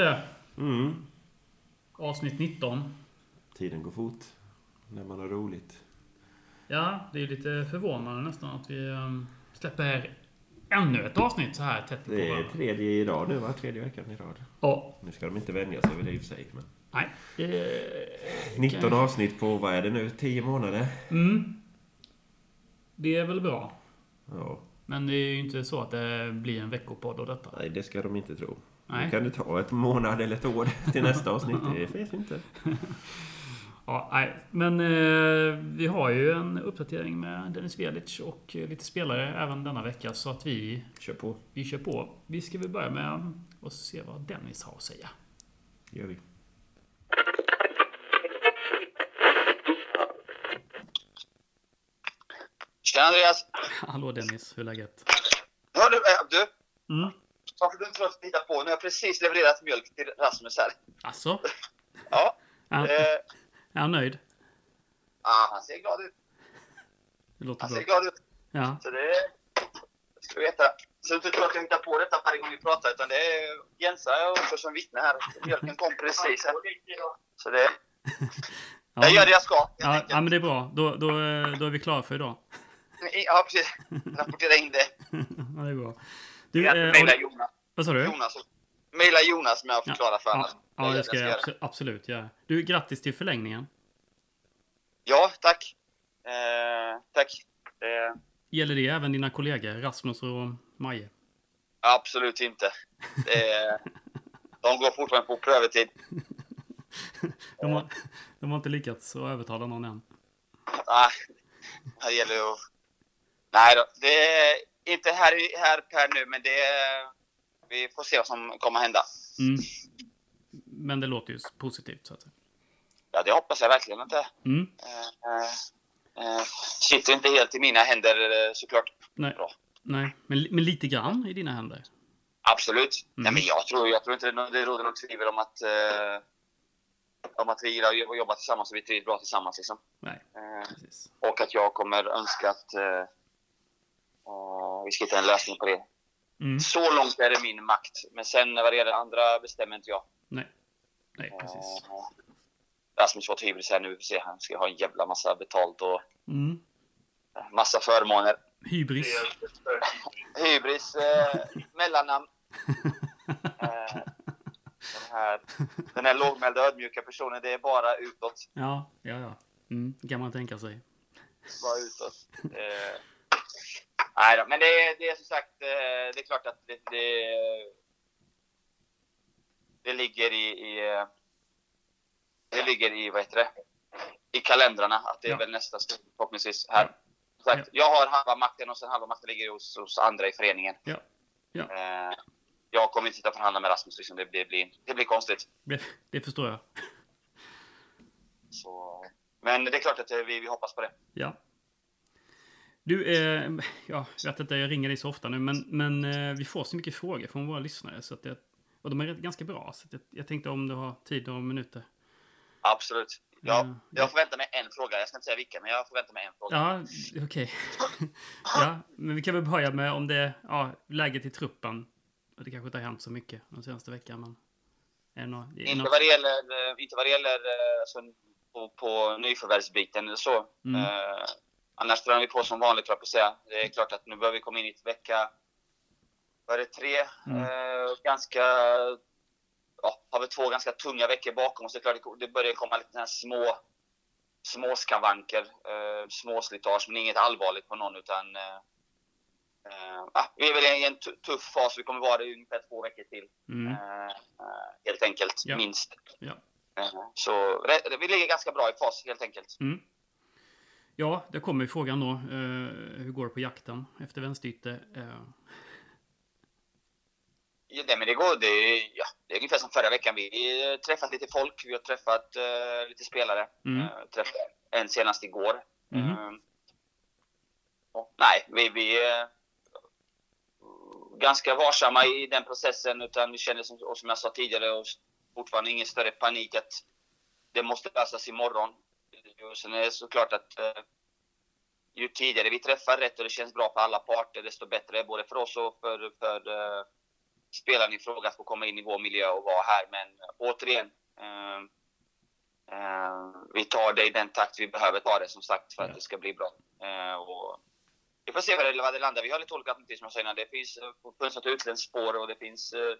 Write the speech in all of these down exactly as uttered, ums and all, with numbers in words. det. Mm. Avsnitt nitton. Tiden går fort när man har roligt. Ja, det är lite förvånande nästan att vi släpper ännu ett avsnitt så här tätt på. Det är tredje i rad, det var tredje veckan i rad. Ja. Nu ska de inte vänja sig vid det i och för sig. Men... Nej. Eh, nitton kan... avsnitt på, vad är det nu? tio månader? Mm. Det är väl bra. Ja. Men det är ju inte så att det blir en veckopodd och detta. Nej, det ska de inte tro. Nej. Nu kan du ta ett månad eller ett år till nästa avsnitt. Det finns inte. Ja, nej. Men eh, vi har ju en uppdatering med Denis Velić och eh, lite spelare även denna vecka. Så att vi kör på. Vi kör på. Vi ska väl börja med och se vad Denis har att säga. Det gör vi. Tjena Andreas. Hallå Denis, hur är läget? Ja du, du. Mm. Varför du inte låter titta på? Nu har jag precis levererat mjölk till Rasmus här. Alltså? Ja. Är, eh. är han nöjd? Ja, han ser glad ut. Det låter han bra. Ser glad ut. Ja. Så det är... Ska vi veta. Så du tror att jag hittar på detta varje gång vi pratar, utan det är Jensa och som vittne här. Mjölken kom precis här. Så det är... Ja. Jag gör det jag ska. Jag ja, ja, men det är bra. Då, då, då är vi klara för idag. Ja, precis. Rapportera in det. Ja, det är bra. Du, eh, mejla du... Jonas. Vad sa du? Jonas. Mejla Jonas med att förklara för annars. Ja, ja, det ska jag, jag absolut, absolut göra. Du, grattis till förlängningen. Ja, tack. Eh, tack. Eh. Gäller det även dina kollegor, Rasmus och Maje? Absolut inte. Eh, de går fortfarande på prövetid. de, har, de har inte lyckats att övertala någon än. Ah, det gäller ju... Nej då, det är inte här, här per nu, men det är, vi får se vad som kommer hända. Mm. Men det låter ju positivt så att säga. Ja, det hoppas jag verkligen inte. Mm. Eh, eh, sitter inte helt i mina händer såklart. Nej, bra. Nej. Men, men lite grann i dina händer? Absolut. Mm. Nej, men jag tror, jag tror inte det, det råder något tvivel om att... Eh, om att vi gillar att jobba tillsammans och vi trivs bra tillsammans liksom. Nej, precis. Eh, och att jag kommer önska att eh, vi ska hitta en lösning på det. Mm. Så långt är det min makt. Men sen vad det gäller andra bestämmer inte jag. Nej, nej precis. Eh, Rasmus var trivlig här nu. Se, han ska ha en jävla massa betalt och mm. massa förmåner. Hybris. Hybris, eh, mellannamn. eh, Den här, den här lågmälda ödmjuka personen, det är bara utåt. Ja, ja, ja. Mm, kan man tänka sig. Bara utåt. Eh, nej då, men det, det är som sagt, det är klart att det, det, det ligger i, i det ligger i, vad heter det? I kalendrarna, att det är ja. väl nästa stund, förhoppningsvis här. Som sagt, ja. Jag har halva makten och sen halva makten ligger hos, hos andra i föreningen. Ja, ja. Eh, Jag kommer inte sitta och förhandla med Rasmus. Liksom. Det, blir, det, blir, det blir konstigt. Det, det förstår jag. Så, men det är klart att vi, vi hoppas på det. Ja. Du, eh, ja, jag vet inte, jag ringer dig så ofta nu. Men, men eh, vi får så mycket frågor från våra lyssnare. Så att det, och de är ganska bra. Så att jag, jag tänkte om du har tid och minuter. Absolut. Ja, uh, jag förväntar mig en fråga. Jag ska inte säga vilken, men jag förväntar mig en fråga. Ja, okej. Okay. Ja, men vi kan väl börja med om det ja, läget i truppen. Det kanske inte har hänt så mycket de senaste veckan. Men är det något, är det inte vad det gäller, inte vad det gäller alltså, på, på nyförvärvsbiten eller så. Mm. Eh, annars drar vi på som vanligt, klart på att säga. Det är klart att nu börjar vi komma in i ett vecka. Var det tre? Mm. Eh, ganska... Ja, har vi två ganska tunga veckor bakom oss. Det är klart det börjar komma lite här små, små skavanker. Eh, små slitage, men inget allvarligt på någon utan... Eh, Uh, ah, vi är väl i en t- tuff fas. Vi kommer vara det ungefär två veckor till. Mm. uh, uh, Helt enkelt, ja. Minst ja. Uh, Så re- vi ligger ganska bra i fas helt enkelt. Mm. Ja, det kommer ju frågan då. uh, Hur går det på jakten efter vänsterytte? uh. Ja, nej, men det går det, ja, det är ungefär som förra veckan. Vi har träffat lite folk. Vi har träffat uh, lite spelare. Mm. uh, Träffade en senast igår. Mm. uh, och, Nej, vi... vi uh, ganska varsamma i den processen, utan vi känner som, och som jag sa tidigare och fortfarande ingen större panik att det måste lösas imorgon. Och sen är det såklart att eh, ju tidigare vi träffar rätt och det känns bra för alla parter, desto bättre är både för oss och för, för, eh, spelaren i fråga får komma in i vår miljö och vara här. Men återigen, eh, eh, vi tar det i den takt vi behöver ta det, som sagt, för att det ska bli bra. Eh, och vi får se vad det landar. Vi har lite olika alternativ, som jag säger. Det finns punsat utländskt spår och det finns eh,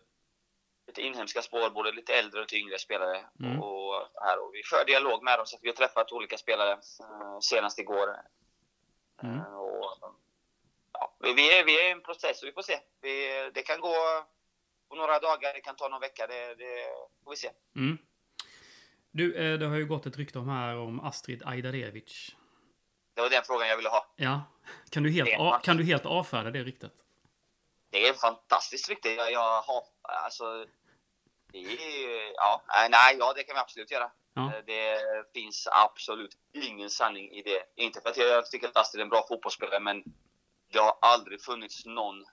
lite inhemska spår, både lite äldre och yngre spelare. Mm. Och, här, och vi för dialog med dem, så att vi har träffat olika spelare eh, senast igår. Mm. Eh, och, ja, vi, är, vi är i en process och vi får se. Vi, det kan gå på några dagar, det kan ta någon vecka. Det, det får vi se. Mm. Du, det har ju gått ett rykte om här om Astrit Ajdarević. Det var den frågan jag ville ha. Ja. Kan du helt, av, kan du helt avfärda det ryktet? Det är fantastiskt ryktet. Jag, jag har, alltså, det är, ja, nej, ja, det kan vi absolut göra. Ja. Det finns absolut ingen sanning i det. Inte för att jag tycker att Astrid är en bra fotbollsspelare, men det har aldrig funnits någon,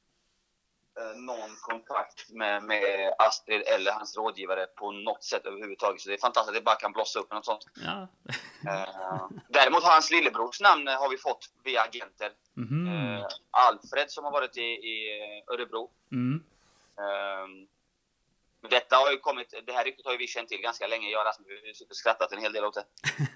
någon kontakt med, med Astrid eller hans rådgivare på något sätt överhuvudtaget. Så det är fantastiskt att det bara kan blossa upp något sånt. Ja. Uh, däremot har hans lillebrors namn har vi fått via agenter. Mm. uh, Alfred, som har varit i, i Örebro. Mm. uh, Detta har ju kommit, det här ryktet har ju vi känt till ganska länge. Jag har Rasmus skrattat en hel del åt det.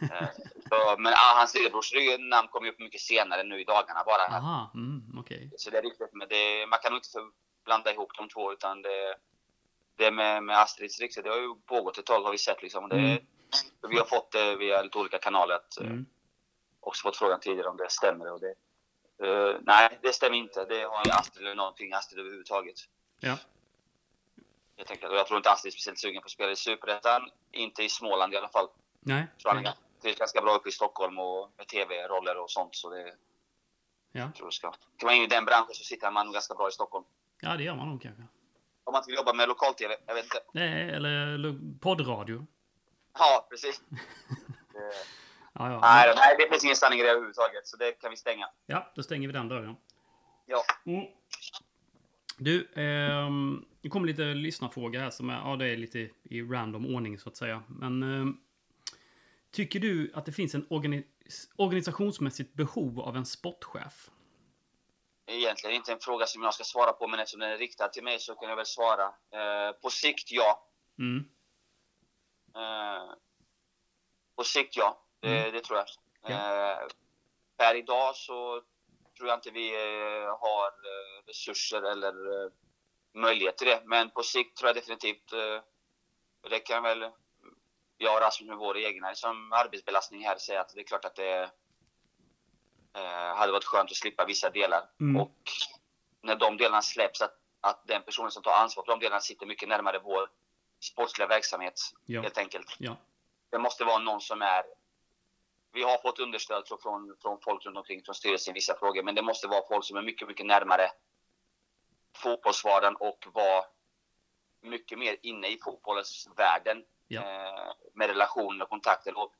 uh, så, men uh, hans lillebrors namn kom ju upp mycket senare nu i dagarna bara. Aha, mm, okay. Så det är riktigt, men det, man kan nog inte blanda ihop de två, utan det, det med, med Astrids rykte, det har ju pågått ett tag, har vi sett liksom. Det, mm. Vi har fått det via lite olika kanaler att, mm. också fått frågan tidigare om det stämmer, och det, uh, nej, det stämmer inte. Det har ju Astrid eller någonting Astrid överhuvudtaget. Ja. Jag tänker, jag tror inte Astrid är speciellt sugen på att spela i Superettan, inte i Småland i alla fall. Nej. Så han är ganska bra uppe i Stockholm och med tv-roller och sånt, så det, ja. Jag tror det ska. Kan man in i den branschen så sitter man ganska bra i Stockholm. Ja, det gör man nog kanske. Om man vill jobba med lokal-tv, jag vet inte. Nej, eller poddradio. Ja, precis. det... Ja, ja. Nej, nej, det finns ingen sanning i det överhuvudtaget, så det kan vi stänga. Ja, då stänger vi den dörren. Ja. Mm. Du, eh, det kommer lite lyssnarfrågor här som är, ja, det är lite i random ordning så att säga. Men eh, tycker du att det finns en organis- organisationsmässigt behov av en sportchef? Egentligen inte en fråga som jag ska svara på, men eftersom den är riktad till mig så kan jag väl svara. Eh, på sikt, ja. Mm. Uh, på sikt, ja. Mm. Det, det tror jag. Yeah. Uh, här idag så tror jag inte vi uh, har uh, resurser eller uh, möjlighet till det. Men på sikt tror jag definitivt. Uh, det kan väl jag och Rasmus med vår egna som arbetsbelastning här säga att det är klart att det uh, hade varit skönt att slippa vissa delar. Mm. Och när de delarna släpps, att, att den personen som tar ansvar för de delarna sitter mycket närmare vår sportsliga verksamhet, ja. Helt enkelt. Ja. Det måste vara någon som är... Vi har fått understöd från, från folk runt omkring, från styrelsen i vissa frågor, men det måste vara folk som är mycket, mycket närmare fotbollsvardagen och vara mycket mer inne i fotbollens världen, ja. eh, med relationer och kontakter. Och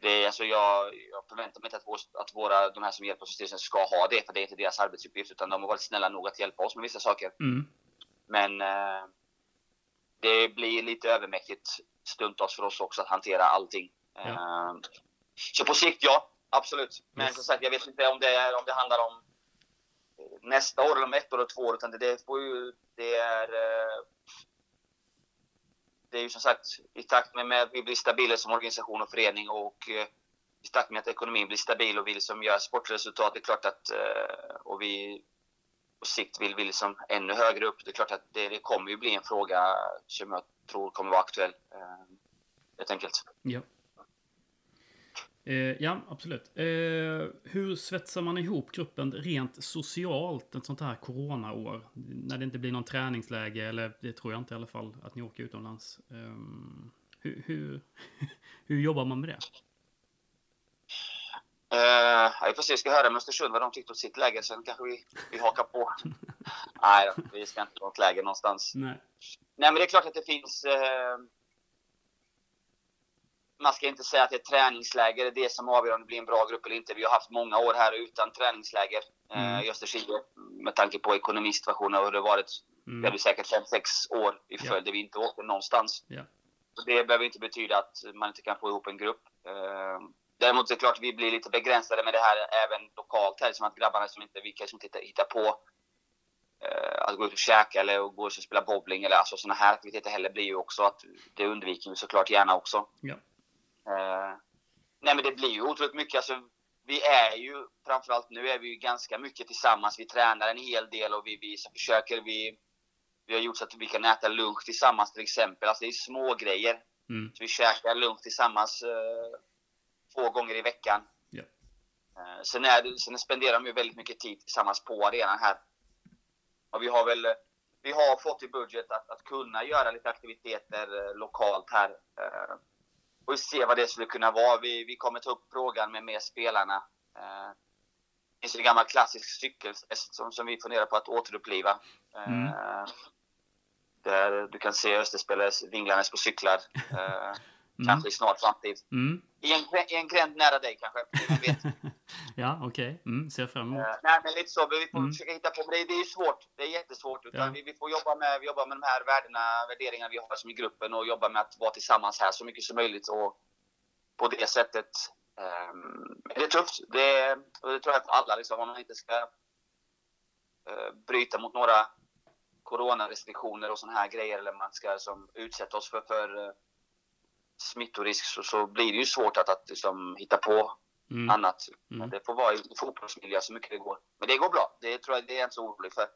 det är, alltså jag, jag förväntar mig inte att, vår, att våra, de här som hjälper oss i styrelsen ska ha det, för det är inte deras arbetsuppgift, utan de har varit snälla nog att hjälpa oss med vissa saker. Mm. Men... Eh, det blir lite övermäktigt stundtals för oss också att hantera allting. Ja. Så på sikt, ja, absolut. Men yes. Som sagt, jag vet inte om det, är, om det handlar om nästa år eller om ett år eller två år. Utan det, det, får ju, det är det är ju som sagt i takt med att vi blir stabila som organisation och förening, och i takt med att ekonomin blir stabil och vi liksom gör sportresultat, det är klart att, och vi... på sikt vill vi liksom ännu högre upp. Det är klart att det, det kommer ju bli en fråga som jag tror kommer vara aktuell. Eh, helt enkelt. Ja, eh, ja absolut. Eh, hur svetsar man ihop gruppen rent socialt ett sånt här coronaår? När det inte blir någon träningsläge, eller det tror jag inte i alla fall, att ni åker utomlands. Eh, hur, hur, hur jobbar man med det? Uh, jag får se, jag ska höra med Östersund vad de tyckte om sitt läger, sen kanske vi, vi hakar på. Nej, vi ska inte ha ett läger någonstans. Nej. Nej, men det är klart att det finns uh, man ska inte säga att det är träningsläger, det är det som avgör om det blir en bra grupp eller inte. Vi har haft många år här utan träningsläger mm. uh, i Östersund, med tanke på ekonomisituationen, och det har varit mm. det har säkert fem sex år i följd yeah. där vi inte åker någonstans. Yeah. Så det behöver inte betyda att man inte kan få ihop en grupp. uh, Däremot är det klart att vi blir lite begränsade med det här även lokalt här, som att grabbarna som inte vi kanske inte hittar på att gå ut och käka eller gå och spela bowling eller alltså sådana här aktiviteter heller blir ju också att det undviker vi såklart gärna också. Ja. Eh, nej men det blir ju otroligt mycket. Alltså, vi är ju framförallt nu är vi ju ganska mycket tillsammans. Vi tränar en hel del och vi, vi så försöker vi vi har gjort så att vi kan äta lunch tillsammans till exempel. Alltså det är små grejer. Mm. Så vi käkar lunch tillsammans eh, två gånger i veckan. Ja. Eh, sen, är, sen spenderar vi väldigt mycket tid tillsammans på arenan här. Och vi har väl vi har fått i budget att, att kunna göra lite aktiviteter eh, lokalt här. Eh, och vi ser vad det skulle kunna vara. Vi, vi kommer ta upp frågan med mer spelarna. Eh, det finns en gammal klassisk cykel som, som vi funderar på att återuppliva. Eh, mm. Där du kan se Österspelares vinglandes på cyklar. Eh, mm. Kanske i snart framtid. Mm. I, en, I en gränd nära dig kanske. Vet. Ja, okej. Okay. Mm, ser jag fram emot. Uh, nej, men lite så. Vi får mm. försöka hitta på. Men det, det är ju svårt. Det är jättesvårt. Utan ja. vi, vi får jobba med, vi jobbar med de här värdena, värderingarna vi har som i gruppen. Och jobba med att vara tillsammans här så mycket som möjligt. Och på det sättet. Um, det är tufft. Det, och det tror jag att alla liksom. Om man inte ska uh, bryta mot några coronarestriktioner och sådana här grejer. Eller man ska som, utsätta oss för, för uh, smittorisk. Så, så blir det ju svårt att, att liksom, hitta på. Mm. Annat. Mm. Det får vara i fotbollsmiljö så mycket det går. Men det går bra. Det tror jag det är inte så orolig för.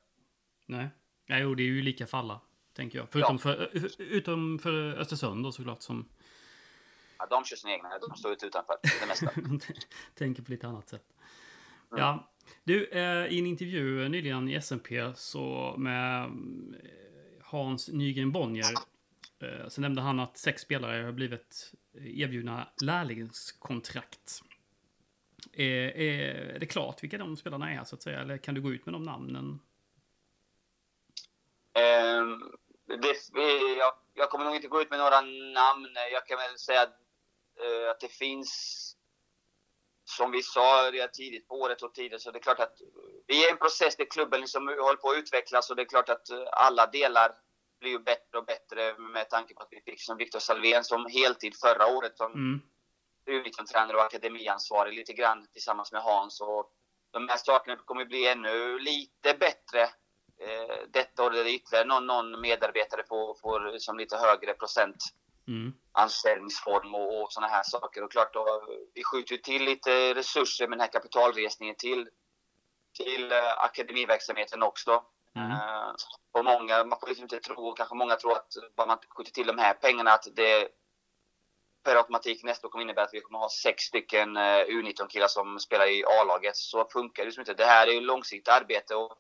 Nej. Nej, och det är ju lika för alla, tänker jag. Förutom, ja. för, utom för Östersund då, såklart. Som... Ja, de kör sina egna. De står ut utanför det mesta. Tänker på lite annat sätt. Mm. Ja. Du, eh, i en intervju nyligen i S M P så med Hans Nygren Bonnier eh, så nämnde han att sex spelare har blivit erbjudna lärlingskontrakt. Är, är det klart vilka de spelarna är så att säga? Eller kan du gå ut med de namnen? Um, det, jag, jag kommer nog inte gå ut med några namn. Jag kan väl säga att, uh, att det finns, som vi sa redan tidigt på året och tidigt, så det är klart att vi är en process där klubben som liksom håller på att utvecklas, och det är klart att alla delar blir ju bättre och bättre med tanke på att vi fick som Viktor Salveen som heltid förra året som mm. Utifrån tränare och akademiansvarig lite grann tillsammans med Hans, och de här sakerna kommer bli ännu lite bättre eh, detta och det ytterligare någon, någon medarbetare får, får som lite högre procent mm. anställningsform och, och sådana här saker, och klart då, vi skjuter till lite resurser med den här kapitalresningen till, till eh, akademiverksamheten också mm. eh, och många, man får liksom inte tro, och kanske många tror att bara man skjuter till de här pengarna att det per automatik nästa år kommer innebära att vi kommer ha sex stycken U nitton-killar som spelar i A-laget. Så funkar det liksom inte. Det här är ju långsiktigt arbete, och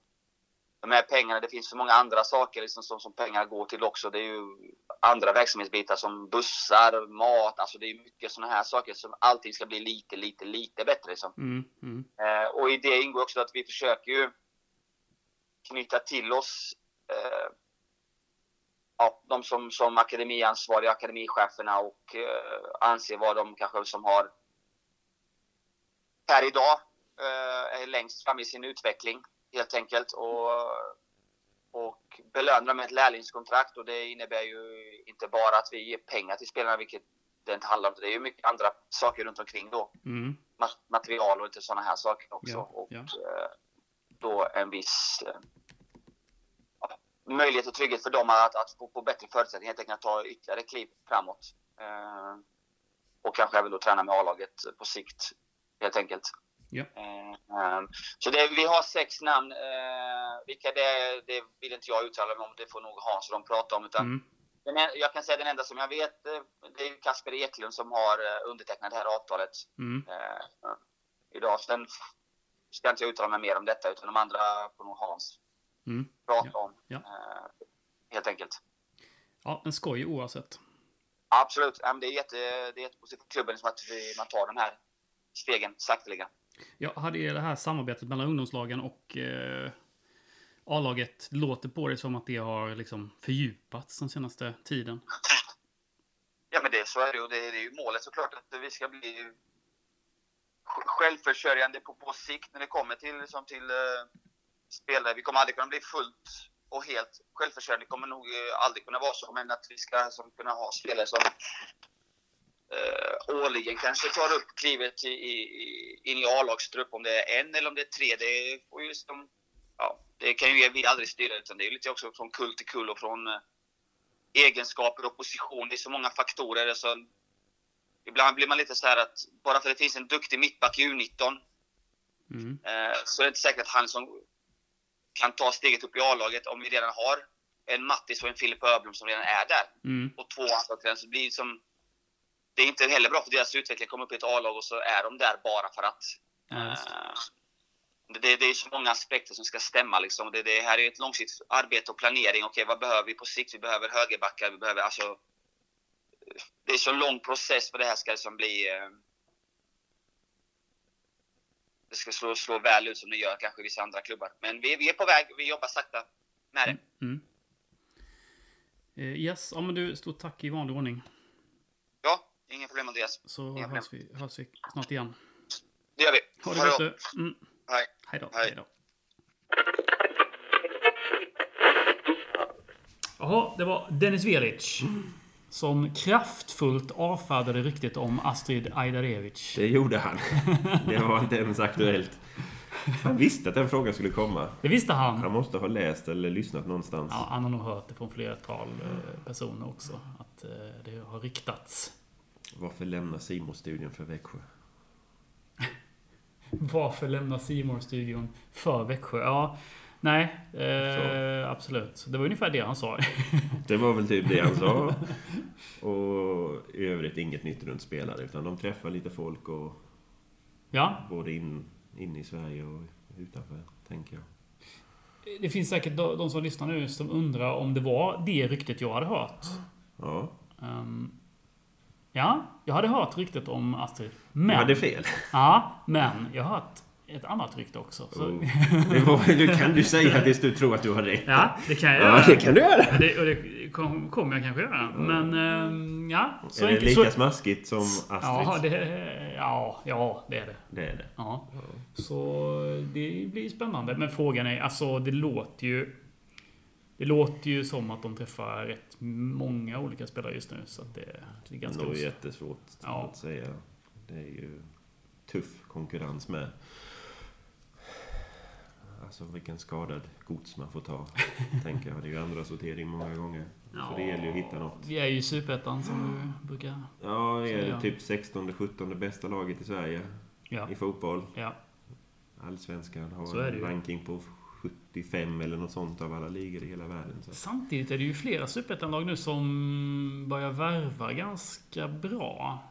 de här pengarna, det finns så många andra saker liksom som, som pengar går till också. Det är ju andra verksamhetsbitar som bussar, mat, alltså det är mycket sådana här saker som alltid ska bli lite, lite, lite bättre liksom. Mm, mm. Eh, och i det ingår också att vi försöker ju knyta till oss eh, ja, de som, som akademiansvariga, akademicheferna, och eh, anser vad de kanske som har här idag eh, är längst fram i sin utveckling helt enkelt, och, och belönar dem med ett lärlingskontrakt, och det innebär ju inte bara att vi ger pengar till spelarna, vilket det inte handlar om, det är ju mycket andra saker runt omkring då, mm. material och lite sådana här saker också, ja, och ja. Eh, då en viss eh, möjlighet och trygghet för dem att, att få, få bättre förutsättningar, helt enkelt att ta ytterligare kliv framåt. Eh, och kanske även då träna med A-laget på sikt, helt enkelt. Ja. Eh, så det, vi har sex namn. Eh, vilka det är, det vill inte jag uttala mig om. Det får nog Hans och de prata om. Utan mm. den, jag kan säga den enda som jag vet, det är Kasper Eklund som har undertecknat det här avtalet mm. eh, idag. Sen ska inte jag uttala mig mer om detta, utan de andra får nog Hans. Mm. Prata ja. om ja. Uh, helt enkelt. Ja, en skoj oavsett. Absolut, ja, men det är jätte, det är jättepositivt för klubben som att vi, man tar de här stegen sakteliga. Ja, hade det här samarbetet mellan ungdomslagen och eh, A-laget, låter på det som att det har liksom fördjupats den senaste tiden? Ja, men det så är det ju, det är ju målet såklart att vi ska bli självförsörjande på, på sikt när det kommer till liksom till eh, spelare. Vi kommer aldrig kunna bli fullt och helt självförsörjande. Det kommer nog aldrig kunna vara så. Men att vi ska som, kunna ha spelare som eh, årligen kanske tar upp klivet i, i, in i A-lagstrupp. Om det är en eller om det är tre. Det får ju som, ja, det kan ju vi aldrig styra, utan det är lite också från kull till kull och från eh, egenskaper och position. Det är så många faktorer. Alltså, ibland blir man lite så här att bara för att det finns en duktig mittback i U nitton mm. eh, så är det inte säkert att han som kan ta steget upp i A-laget, om vi redan har en Mattis och en Filip Åndblom som redan är där mm. och två andra tränare, så blir det som, det är inte heller bra för deras utveckling. Kommer upp i ett A-lag och så är de där bara för att mm. eh, Det, det är så många aspekter som ska stämma liksom. det, det här är ett långsiktigt arbete och planering. Okej, vad behöver vi på sikt? Vi behöver högerbackar, vi behöver, alltså, det är så en lång process för det här ska liksom bli eh, det ska slå, slå väl ut som det gör kanske vissa andra klubbar. Men vi, vi är på väg, vi jobbar sakta med det. Mm. Mm. Yes, ja, men du, stort tack i vanlig ordning. Ja, inga problem Andreas. Så hörs vi, hörs vi snart igen. Det gör vi. Ha det ha gott då. Mm. Hej. Hej då. Hej. Hej då. Jaha, det var Denis Velić som kraftfullt avfärdade ryktet om Astrit Ajdarević. Det gjorde han. Det var inte ens aktuellt. Han visste att den frågan skulle komma. Det visste han. Han måste ha läst eller lyssnat någonstans. Ja, han har nog hört det från flertal personer också, att det har ryktats. Varför lämnar Simon-studien för Växjö? Varför lämna C-more-studion för Växjö? Ja, nej, eh, absolut. Det var ungefär det han sa. Det var väl typ det han sa. Och i övrigt inget nytt runt spelare, utan de träffar lite folk och ja. Både in, in i Sverige och utanför, tänker jag. Det finns säkert de som lyssnar nu som undrar om det var det ryktet jag hade hört. Ja. Um, Ja, jag hade hört ryktet om Astrid. Men, jag hade fel. Ja, men jag har hört ett annat rykte också. Så. Oh. Det var, du, kan du säga tills du tror att du har rätt? Ja, det kan jag göra. Ja, det kan du göra. Det, och det kommer kom jag kanske göra. Men mm. ja, så är det enkelt, lika så, smaskigt som Astrid? Ja, det, ja, ja, det är det. Det är det. Ja. Så det blir spännande. Men frågan är, alltså det låter ju... Det låter ju som att de träffar rätt många olika spelare just nu, så att det, det är ganska nog jättesvårt ja. Att säga. Det är ju tuff konkurrens med. Alltså vilken skadad gods man får ta, tänker jag. Det är ju andra sortering många gånger. Ja, så det gäller ju att hitta något. Vi är ju Superettan som du brukar. Ja, vi är typ sextonde sjuttonde bästa laget i Sverige ja. I fotboll. Ja. Allsvenskan har en ranking på sjuttiofem eller något sånt av alla ligor i hela världen. Så. Samtidigt är det ju flera Superettanlag nu som börjar värva ganska bra.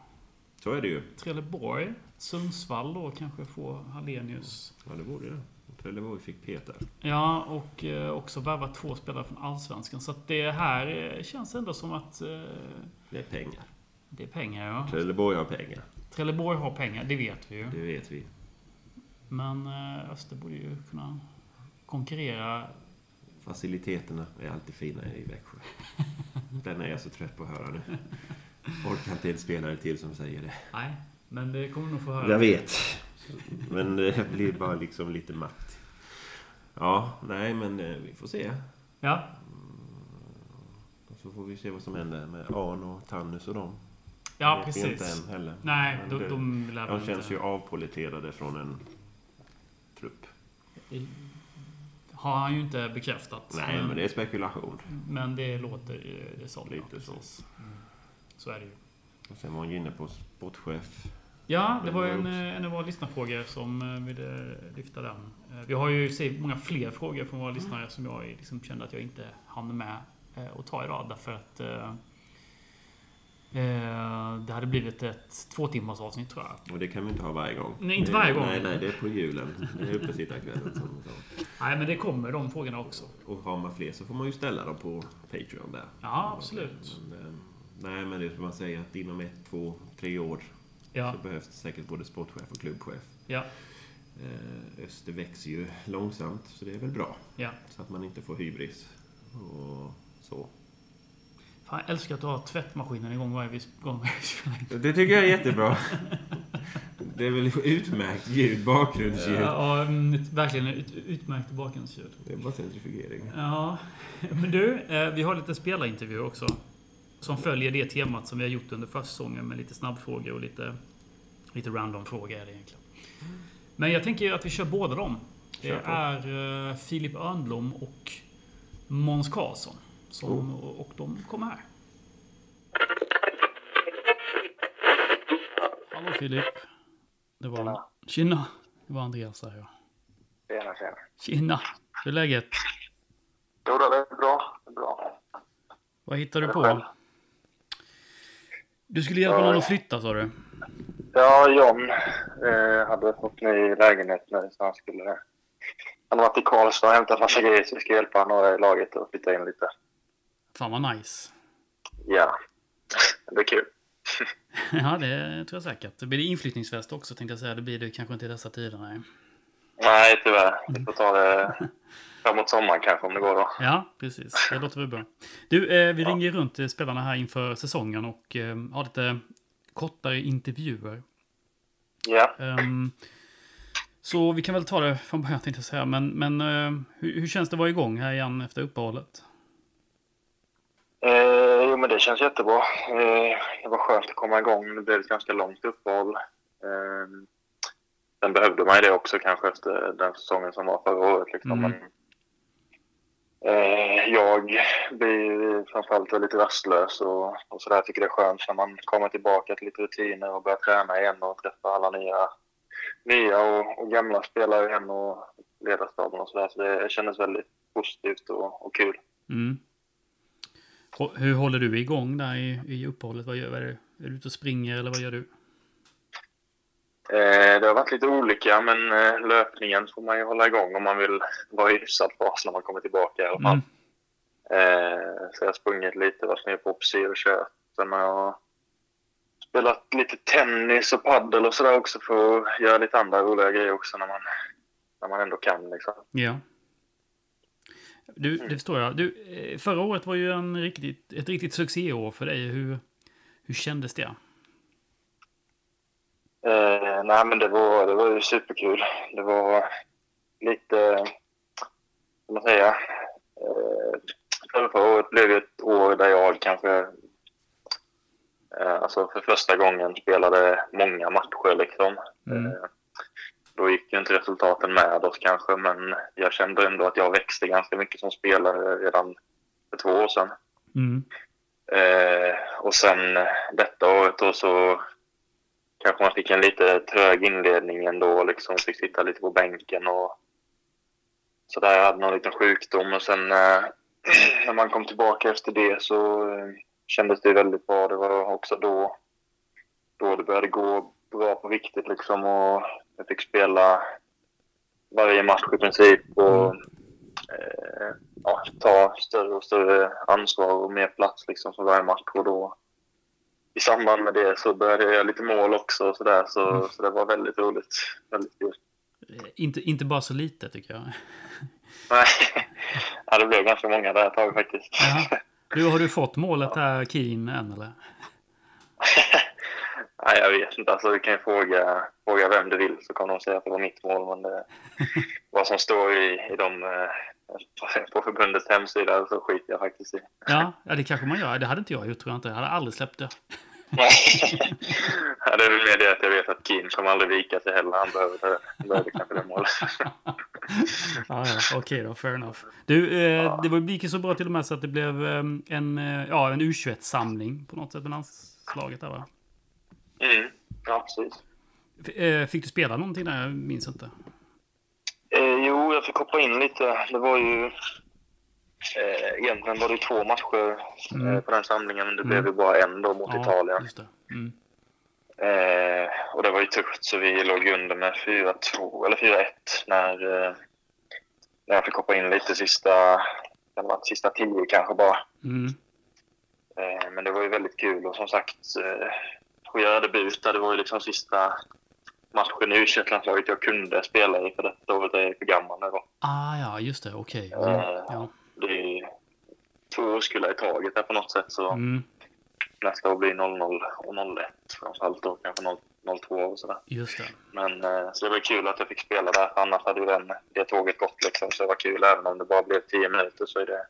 Så är det ju. Trelleborg, Sundsvall då kanske får Hallenius. Ja, det borde det. Trelleborg fick Peter. Ja, och eh, också värva två spelare från Allsvenskan. Så att det här eh, känns ändå som att... Eh, det är pengar. Det är pengar, ja. Trelleborg har pengar. Trelleborg har pengar, det vet vi ju. Det vet vi. Men eh, Öster borde ju kunna... konkurrera. Faciliteterna är alltid fina i Växjö. Den är jag så trött på att höra nu. Orkar inte en spelare till som säger det. Nej, men det kommer nog få höra. Jag vet. Men det blir bara liksom lite matt. Ja, nej, men vi får se. Ja. Och så får vi se vad som händer med Arno, Tannus och dem. Ja, jag precis. Inte än heller. Nej, men de, de, de, de känns inte. Ju avpoliterade från en trupp. I- Har han ju inte bekräftat. Nej, men, men det är spekulation. Men det låter ju det sånt. Lite så. Mm. Så är det ju. Och sen var han ju inne på sportchef. Ja, det var en, en av våra lyssnarfrågor som ville lyfta den. Vi har ju sett många fler frågor från våra lyssnare som jag liksom kände att jag inte hann med att ta idag. Därför att eh, det hade blivit ett två timmars avsnitt tror jag. Och det kan vi inte ha varje gång. Nej, inte varje gång. Nej, nej, det är på julen. Det är uppe sitta kvällen som så. Nej, men det kommer de frågorna också. Och har man fler så får man ju ställa dem på Patreon där. Ja, absolut. Men, nej, men det är som man säger att inom ett, två, tre år ja. Så behövs det säkert både sportchef och klubbchef. Ja. Öster växer ju långsamt, så det är väl bra. Ja. Så att man inte får hybris och så. Fan, jag älskar att ha tvättmaskinen igång varje gång. Det tycker jag är jättebra. Det är väl utmärkt ljud, bakgrundsljud. Ja, ja verkligen ut, utmärkt bakgrundsljud. Det är bara centrifugering. Ja, men du, vi har lite spelarintervjuer också. Som följer det temat som vi har gjort under försäsongen med lite snabbfrågor och lite, lite random frågor är det egentligen. Men jag tänker att vi kör båda dem. Det är Filip Åndblom och Måns Karlsson som, oh. och de kommer här. Hallå Filip. Det var tjena. Tjena. Det var Andreas här. Ja. Tjena, tjena. Tjena. Hur är läget? Jo då, det är bra. Det är bra. Vad hittar du på? Du skulle hjälpa någon att flytta, sa du? Ja, John eh, hade fått ny lägenhet nu så han skulle det. Han har varit i Karlstad och hämtat massa grejer så vi ska hjälpa några i laget att flytta in lite. Fan vad nice. Ja, det är kul. Ja, det tror jag säkert. Det blir det inflyttningsfest också tänkte jag säga. Det blir det kanske inte i dessa tider, nej. Nej, tyvärr. Vi får ta det framåt sommaren kanske om det går då. Ja, precis. Det låter väl bra. Du, eh, vi ja. ringer runt spelarna här inför säsongen och eh, har lite kortare intervjuer. Ja. Um, så vi kan väl ta det från början tänkte jag säga. Men, men eh, hur, hur känns det att vara igång här igen efter uppehållet? Eh, jo, men det känns jättebra. Eh, det var skönt att komma igång. Det blev ett ganska långt uppehåll. Eh, Sen behövde man ju det också kanske efter den säsongen som var förra året. Liksom. Mm. Men, eh, jag blir framförallt lite rastlös och, och sådär tycker det är skönt när man kommer tillbaka till lite rutiner och börjar träna igen och träffa alla nya, nya och, och gamla spelare igen och ledarstaben och sådär. Så det kändes väldigt positivt och, och kul. Mm. Hur håller du igång där i, i uppehållet? Vad gör vad är du? Är du ute och springer eller vad gör du? Det har varit lite olika, men löpningen får man ju hålla igång om man vill vara i hyfsad fas när man kommer tillbaka i alla fall. Mm. Så jag har sprungit lite, varit nere på Opsir och kört. Sen har jag spelat lite tennis och paddel och sådär också för att göra lite andra roliga grejer också när man, när man ändå kan. Liksom. Ja. Du, det förstår jag. Du, förra året var ju en riktigt, ett riktigt succéår för dig. Hur, hur kändes det? Eh, nej men det var, det var ju superkul. Det var lite, vad man säger, eh, förra året blev det ett år där jag kanske eh, alltså för första gången spelade många matcher liksom. Mm. Eh, då gick ju inte resultaten med oss kanske, men jag kände ändå att jag växte ganska mycket som spelare redan för två år sedan. Mm. Eh, och sen detta året då så kanske man fick en lite trög inledning ändå, liksom fick sitta lite på bänken och så där. Jag hade någon liten sjukdom och sen äh, när man kom tillbaka efter det så äh, kändes det väldigt bra. Det var också då, då det började gå bra på riktigt liksom och jag fick spela varje match i princip och äh, ja, ta större och större ansvar och mer plats liksom för varje match och då. I samband med det så började jag göra lite mål också och sådär, så, mm. så det var väldigt roligt. Väldigt kul. Inte, inte bara så lite tycker jag. Nej, ja, det blev ganska många där ett tag faktiskt. Aha. Du, har du fått målet ja. här Keen än eller? Nej, jag vet inte. Alltså, du kan ju fråga, fråga vem du vill så kan de säga att det var mitt mål. Men det, vad som står i, i de... på förbundets hemsida så skiter jag faktiskt i. Ja, det kanske man gör. Det hade inte jag gjort, tror jag inte. Jag hade aldrig släppt det. Nej, ja, det är väl med det att jag vet att Keen kommer aldrig vika sig heller. Han behöver, han behöver kanske det målet. Ja, ja. Okej okay då, fair enough. Du, eh, ja. det var ju så bra till och med så att det blev en, ja, en U tjugoett-samling på något sätt med landslaget där, va? Mm, ja, precis. F- eh, fick du spela någonting där? Jag minns inte. Eh, jo, jag fick hoppa in lite. Det var ju... Eh, egentligen var det två matcher mm. eh, på den samlingen, men det mm. blev ju bara en då mot ja, Italien. Just det. Mm. Eh, och det var ju tufft, så vi låg under med fyra två, eller fyra ett när, eh, när jag fick hoppa in lite sista, det var sista tio kanske bara. Mm. Eh, men det var ju väldigt kul och som sagt, eh, och jag hade debut där, det var ju liksom sista... matchen i U tjugoett-landslaget jag kunde spela i för detta året är jag för gammal nu då. Ah ja, just det, okej. Okay. Mm, äh, ja. Det är två år skulle jag i taget där på något sätt så mm. nästa år blir noll noll och noll ett framförallt då, kanske noll två och sådär. Just det. Men äh, så det var kul att jag fick spela där, annars hade ju den, det tåget gått liksom så det var kul även om det bara blev tio minuter så är det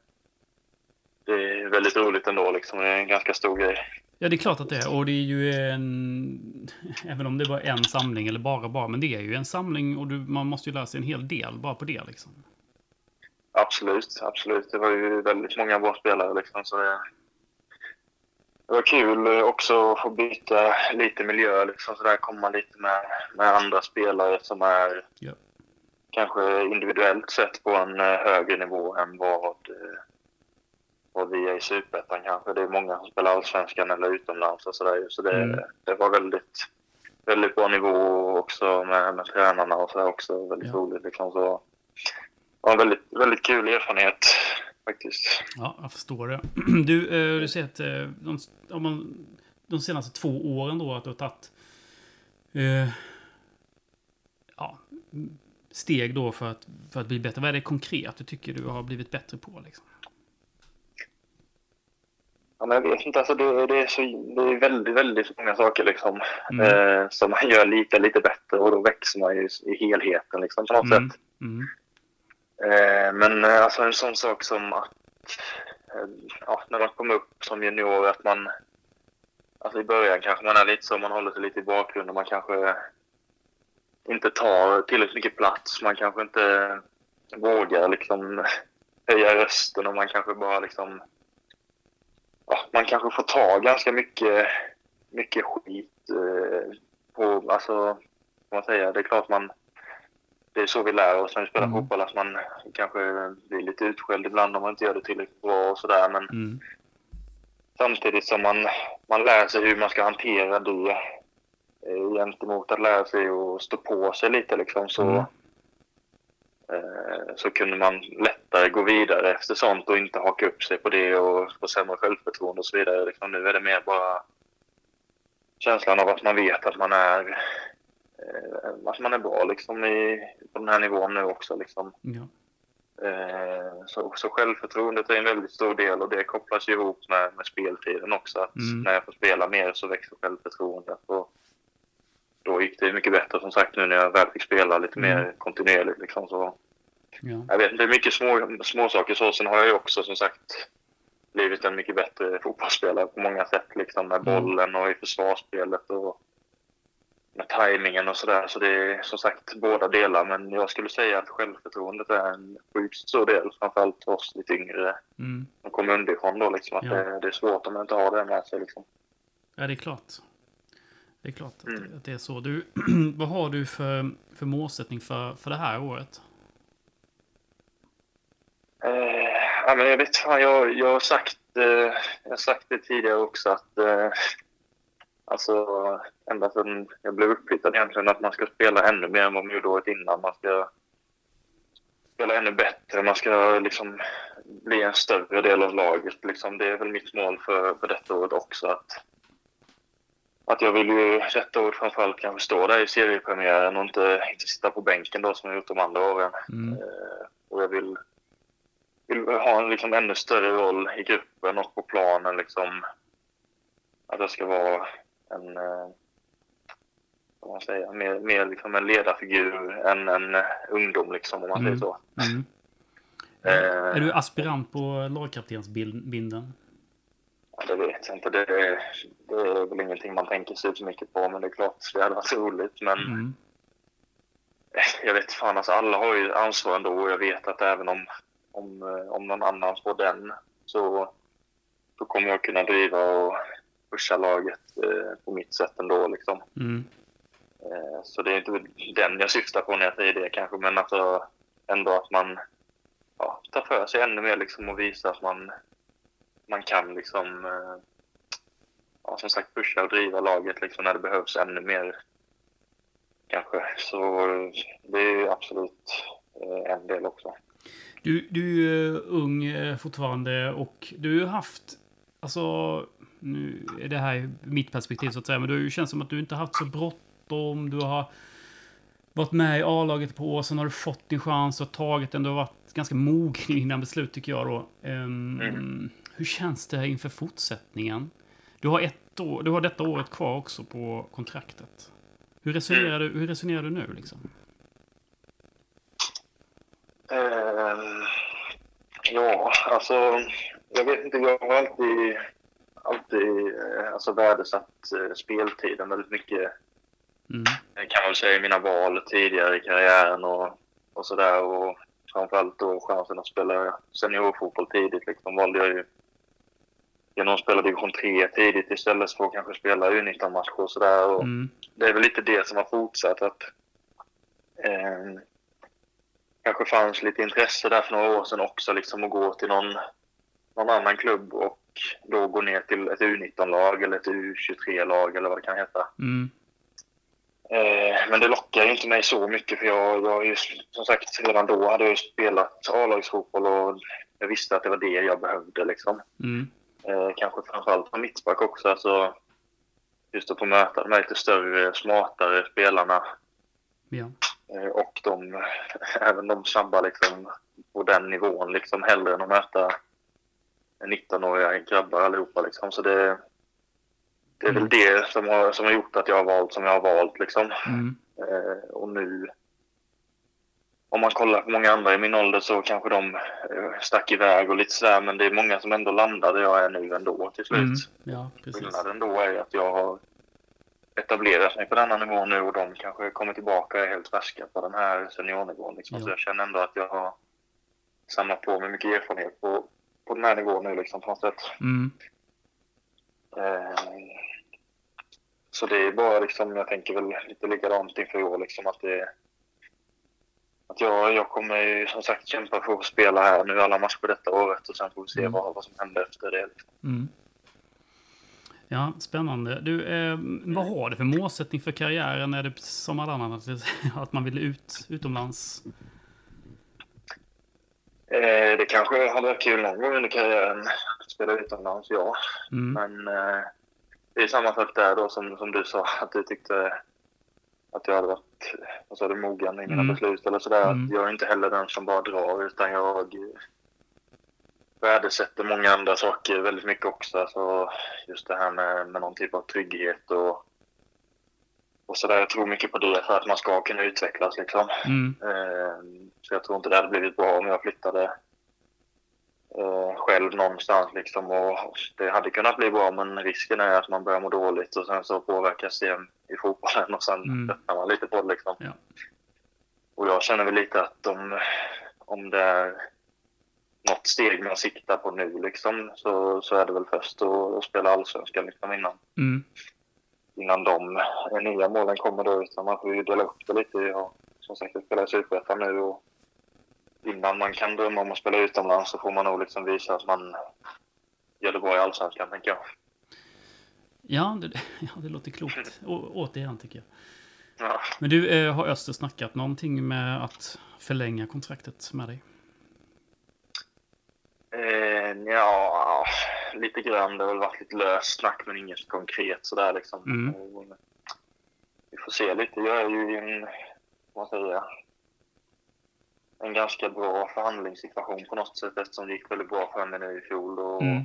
det är väldigt roligt ändå liksom. Det är en ganska stor grej. Ja, det är klart att det är. Och det är ju en... Även om det var en samling eller bara bara. Men det är ju en samling och du, man måste ju lära sig en hel del bara på det liksom. Absolut, absolut. Det var ju väldigt många bra spelare liksom. Så det, det var kul också att få byta lite miljö liksom. Så där kommer man lite med, med andra spelare som är... Ja. Kanske individuellt sett på en högre nivå än vad... Och vi är i Superettan kanske. Det är många som spelar Allsvenskan eller utomlands och sådär. Så det, mm. det var väldigt, väldigt bra nivå också med, med tränarna och sådär också. Väldigt ja. roligt liksom. Så det var en väldigt, väldigt kul erfarenhet faktiskt. Ja, jag förstår det. Du, du ser att de, om man, de senaste två åren då att du har tagit eh, ja, steg då för att, för att bli bättre. Vad är det konkret du tycker du har blivit bättre på liksom? Ja, men jag vet inte, alltså det, det, är så, det är väldigt, väldigt många saker liksom, mm. eh, som man gör lite, lite bättre och då växer man ju i helheten liksom, på något mm. sätt. Mm. Eh, men alltså en sån sak som att eh, ja, när man kommer upp som junior, att man, alltså i början kanske man är lite så, man håller sig lite i bakgrunden, man kanske inte tar tillräckligt mycket plats, man kanske inte vågar liksom höja rösten och man kanske bara liksom... Ja, man kanske får ta ganska mycket, mycket skit eh, på, alltså, man säger, det är klart man, det är så vi lär oss när vi spelar mm. fotboll, att man kanske blir lite utskälld ibland om man inte gör det tillräckligt bra och sådär, men mm. samtidigt som man, man lär sig hur man ska hantera det eh, gentemot att lära sig och stå på sig lite liksom, så mm. så kunde man lättare gå vidare efter sånt och inte haka upp sig på det och få sämre självförtroende och så vidare. Liksom nu är det mer bara känslan av att man vet att man är, att man är bra liksom i, på den här nivån nu också. Liksom. Ja. Så, så självförtroendet är en väldigt stor del och det kopplas ju ihop med, med speltiden också. Att mm. när jag får spela mer så växer självförtroendet och då gick det mycket bättre som sagt nu när jag väl fick spela lite mm. mer kontinuerligt liksom så. Ja. Jag vet, det är mycket små, små saker så. Sen har jag ju också som sagt blivit en mycket bättre fotbollsspelare på många sätt liksom med bollen och i försvarsspelet och med tajmingen och sådär. Så det är som sagt båda delar, men jag skulle säga att självförtroendet är en sjukt stor del, framförallt för oss lite yngre mm. som kommer underifrån då liksom, att ja. det, det är svårt om man inte har det med sig liksom. Ja, det är klart. Det är klart att, mm. att det är så. Du, vad har du för, för målsättning för, för det här året? Eh, ja, men jag vet fan, jag, jag, har sagt, eh, jag har sagt det tidigare också att eh, alltså, ända sedan jag blev uppflyttad egentligen att man ska spela ännu mer än vad man gjorde året innan. Man ska spela ännu bättre. Man ska liksom bli en större del av laget. Liksom, det är väl mitt mål för, för detta året också att Att jag vill ju detta år framförallt kanske stå där i seriepremiären och inte, inte sitta på bänken då som jag gjort de andra åren. Mm. Eh, och jag vill, vill ha en liksom ännu större roll i gruppen och på planen liksom. Att jag ska vara en, eh, vad man säger, mer, mer liksom en ledarfigur än en ungdom liksom om man mm. säger så. Mm. eh, är du aspirant på lagkaptensbindeln? Ja, det vet jag inte. Det, det är väl ingenting man tänker sig så mycket på, men det är klart det hade varit roligt. Men mm. jag vet fan, alltså alla har ju ansvar ändå och jag vet att även om, om, om någon annan får den så, så kommer jag kunna driva och pusha laget eh, på mitt sätt ändå liksom. Mm. Eh, så det är inte den jag syftar på när jag säger det kanske, men alltså ändå att man ja, tar för sig ännu mer liksom och visar att man Man kan liksom ja, som sagt pusha och driva laget liksom när det behövs ännu mer kanske. Så det är ju absolut en del också. Du, du är ung fortfarande och du har haft, alltså nu är det här mitt perspektiv så att säga, men det känns som att du inte har haft så bråttom. Du har varit med i A-laget på år, sen har du fått din chans och tagit den. Du har varit ganska mogen innan beslut tycker jag då. Um, mm. Hur känns det inför fortsättningen? Du har, ett år, du har detta året kvar också på kontraktet. Hur resonerar du, hur resonerar du nu? Liksom? Uh, ja, alltså jag vet inte, jag har alltid, alltid alltså värdesatt speltiden väldigt mycket. Mm. Jag kan väl säga mina val tidigare i karriären och, och sådär, och framförallt då chansen att spela seniorfotboll tidigt. Liksom valde jag ju genom att spela division tre tidigt istället för att kanske spela U nitton-matcher och sådär. Och mm. det är väl lite det som har fortsatt, att eh, kanske fanns lite intresse där för några år sedan också, liksom att gå till någon, någon annan klubb och då gå ner till ett U nitton-lag eller ett U tjugotre-lag eller vad det kan heta. Mm. Men det lockar inte mig så mycket, för jag, jag ju, som sagt, redan då hade jag ju spelat A-lagsfotboll och jag visste att det var det jag behövde liksom. Mm. Eh, kanske framförallt på mittback också, alltså, just att få möta de här lite större, smartare spelarna. Ja. Eh, och de, även de snabba liksom, på den nivån liksom, hellre än att möta nitton-åriga grabbar allihopa liksom, så det... Det är väl det som har, som har gjort att jag har valt som jag har valt liksom. Mm. Eh, och nu, om man kollar på många andra i min ålder så kanske de eh, stack iväg och lite sådär. Men det är många som ändå landade jag är nu ändå till slut. Mm. Ja, precis. Skillnaden då är att jag har etablerat mig på denna nivå nu och de kanske kommer tillbaka och är helt färska på den här seniornivån. Liksom. Ja. Så jag känner ändå att jag har samlat på mig mycket erfarenhet på, på den här nivån nu liksom på något sätt. Mm. Eh, Så det är bara liksom, jag tänker väl lite likadant inför år liksom, att det, att jag, jag kommer ju som sagt kämpa för att spela här nu alla matcher detta året och sen får vi se mm. vad, vad som händer efter det. Liksom. Mm. Ja, spännande. Du, eh, vad har du för målsättning för karriären? Är det som alla andra att man vill ut utomlands? Eh, det kanske hade varit kul någon gång under karriären att spela utomlands, ja. Mm. Men... Eh, det är samma sak där då som, som du sa, att du tyckte att jag hade varit, vad sa du, mogen i mina mm. beslut eller sådär. Mm. Jag är inte heller den som bara drar, utan jag värdesätter många andra saker väldigt mycket också. Alltså just det här med, med någon typ av trygghet och, och sådär. Jag tror mycket på det för att man ska kunna utvecklas liksom. Mm. Eh, så jag tror inte det hade blivit bra om jag flyttade själv någonstans liksom, och det hade kunnat bli bra, men risken är att man börjar må dåligt och sen så påverkas det i fotbollen och sen mm. öppnar man lite på det liksom. Ja. Och jag känner väl lite att om, om det är något steg man siktar på nu liksom, så, så är det väl först att, att spela Allsvenskan liksom innan mm. innan de nya målen kommer då, utan man får ju dela upp det lite. Jag som sagt spelar Superettan nu och innan man kan drömma om att spela utomlands så får man nog liksom visa att man gör det bra i Allsvenskan, tänker jag. Ja, det, ja, det låter klokt. Å, återigen, tycker jag. Ja. Men du, eh, har Öster snackat någonting med att förlänga kontraktet med dig? Eh, ja, lite grann. Det har väl varit lite löst snack, men inget konkret sådär liksom. Mm. Vi får se lite. Jag är ju en, vad säger jag? en ganska bra förhandlingssituation på något sätt, eftersom det gick väldigt bra för mig nu i fjol och mm.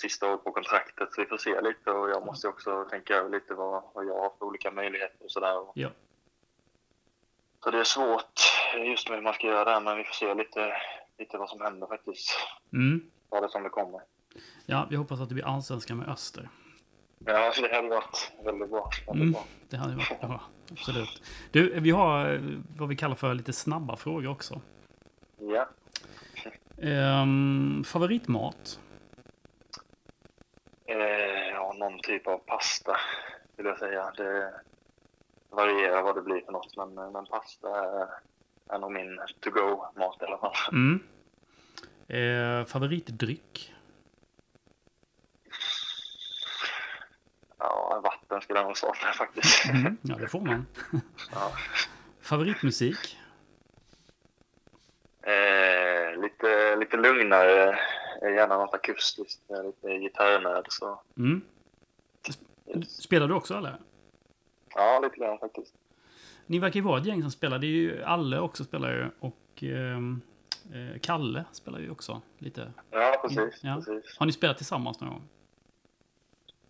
sista året på kontraktet, så vi får se lite. Och jag måste också tänka över lite vad, vad jag har för olika möjligheter och sådär. Ja. Så det är svårt just med hur man ska göra det, men vi får se lite, lite vad som händer faktiskt. Mm. Vad det som det kommer. Ja, vi hoppas att det blir Allsvenskan med Öster. Ja, det hade varit väldigt bra. Väldigt mm, bra. Det hade varit bra, absolut. Du, vi har vad vi kallar för lite snabba frågor också. Ja. Ehm, favoritmat? Eh, ja, någon typ av pasta vill jag säga. Det varierar vad det blir för något, men, men pasta är, är nog min to-go-mat i alla fall. Mm. Ehm, favoritdryck? Ja, vatten skulle jag nog starta faktiskt. Mm, ja, det får man. Ja. Favoritmusik? Eh, lite, lite lugnare. Gärna något akustiskt. Lite gitarrnöd. Så. Mm. Spelar du också, eller? Ja, lite grann faktiskt. Ni verkar ju vara ett gäng som spelar. Det är ju Alle också spelar ju. Och eh, Kalle spelar ju också lite. Ja, precis. Ja. precis. Har ni spelat tillsammans någon gång?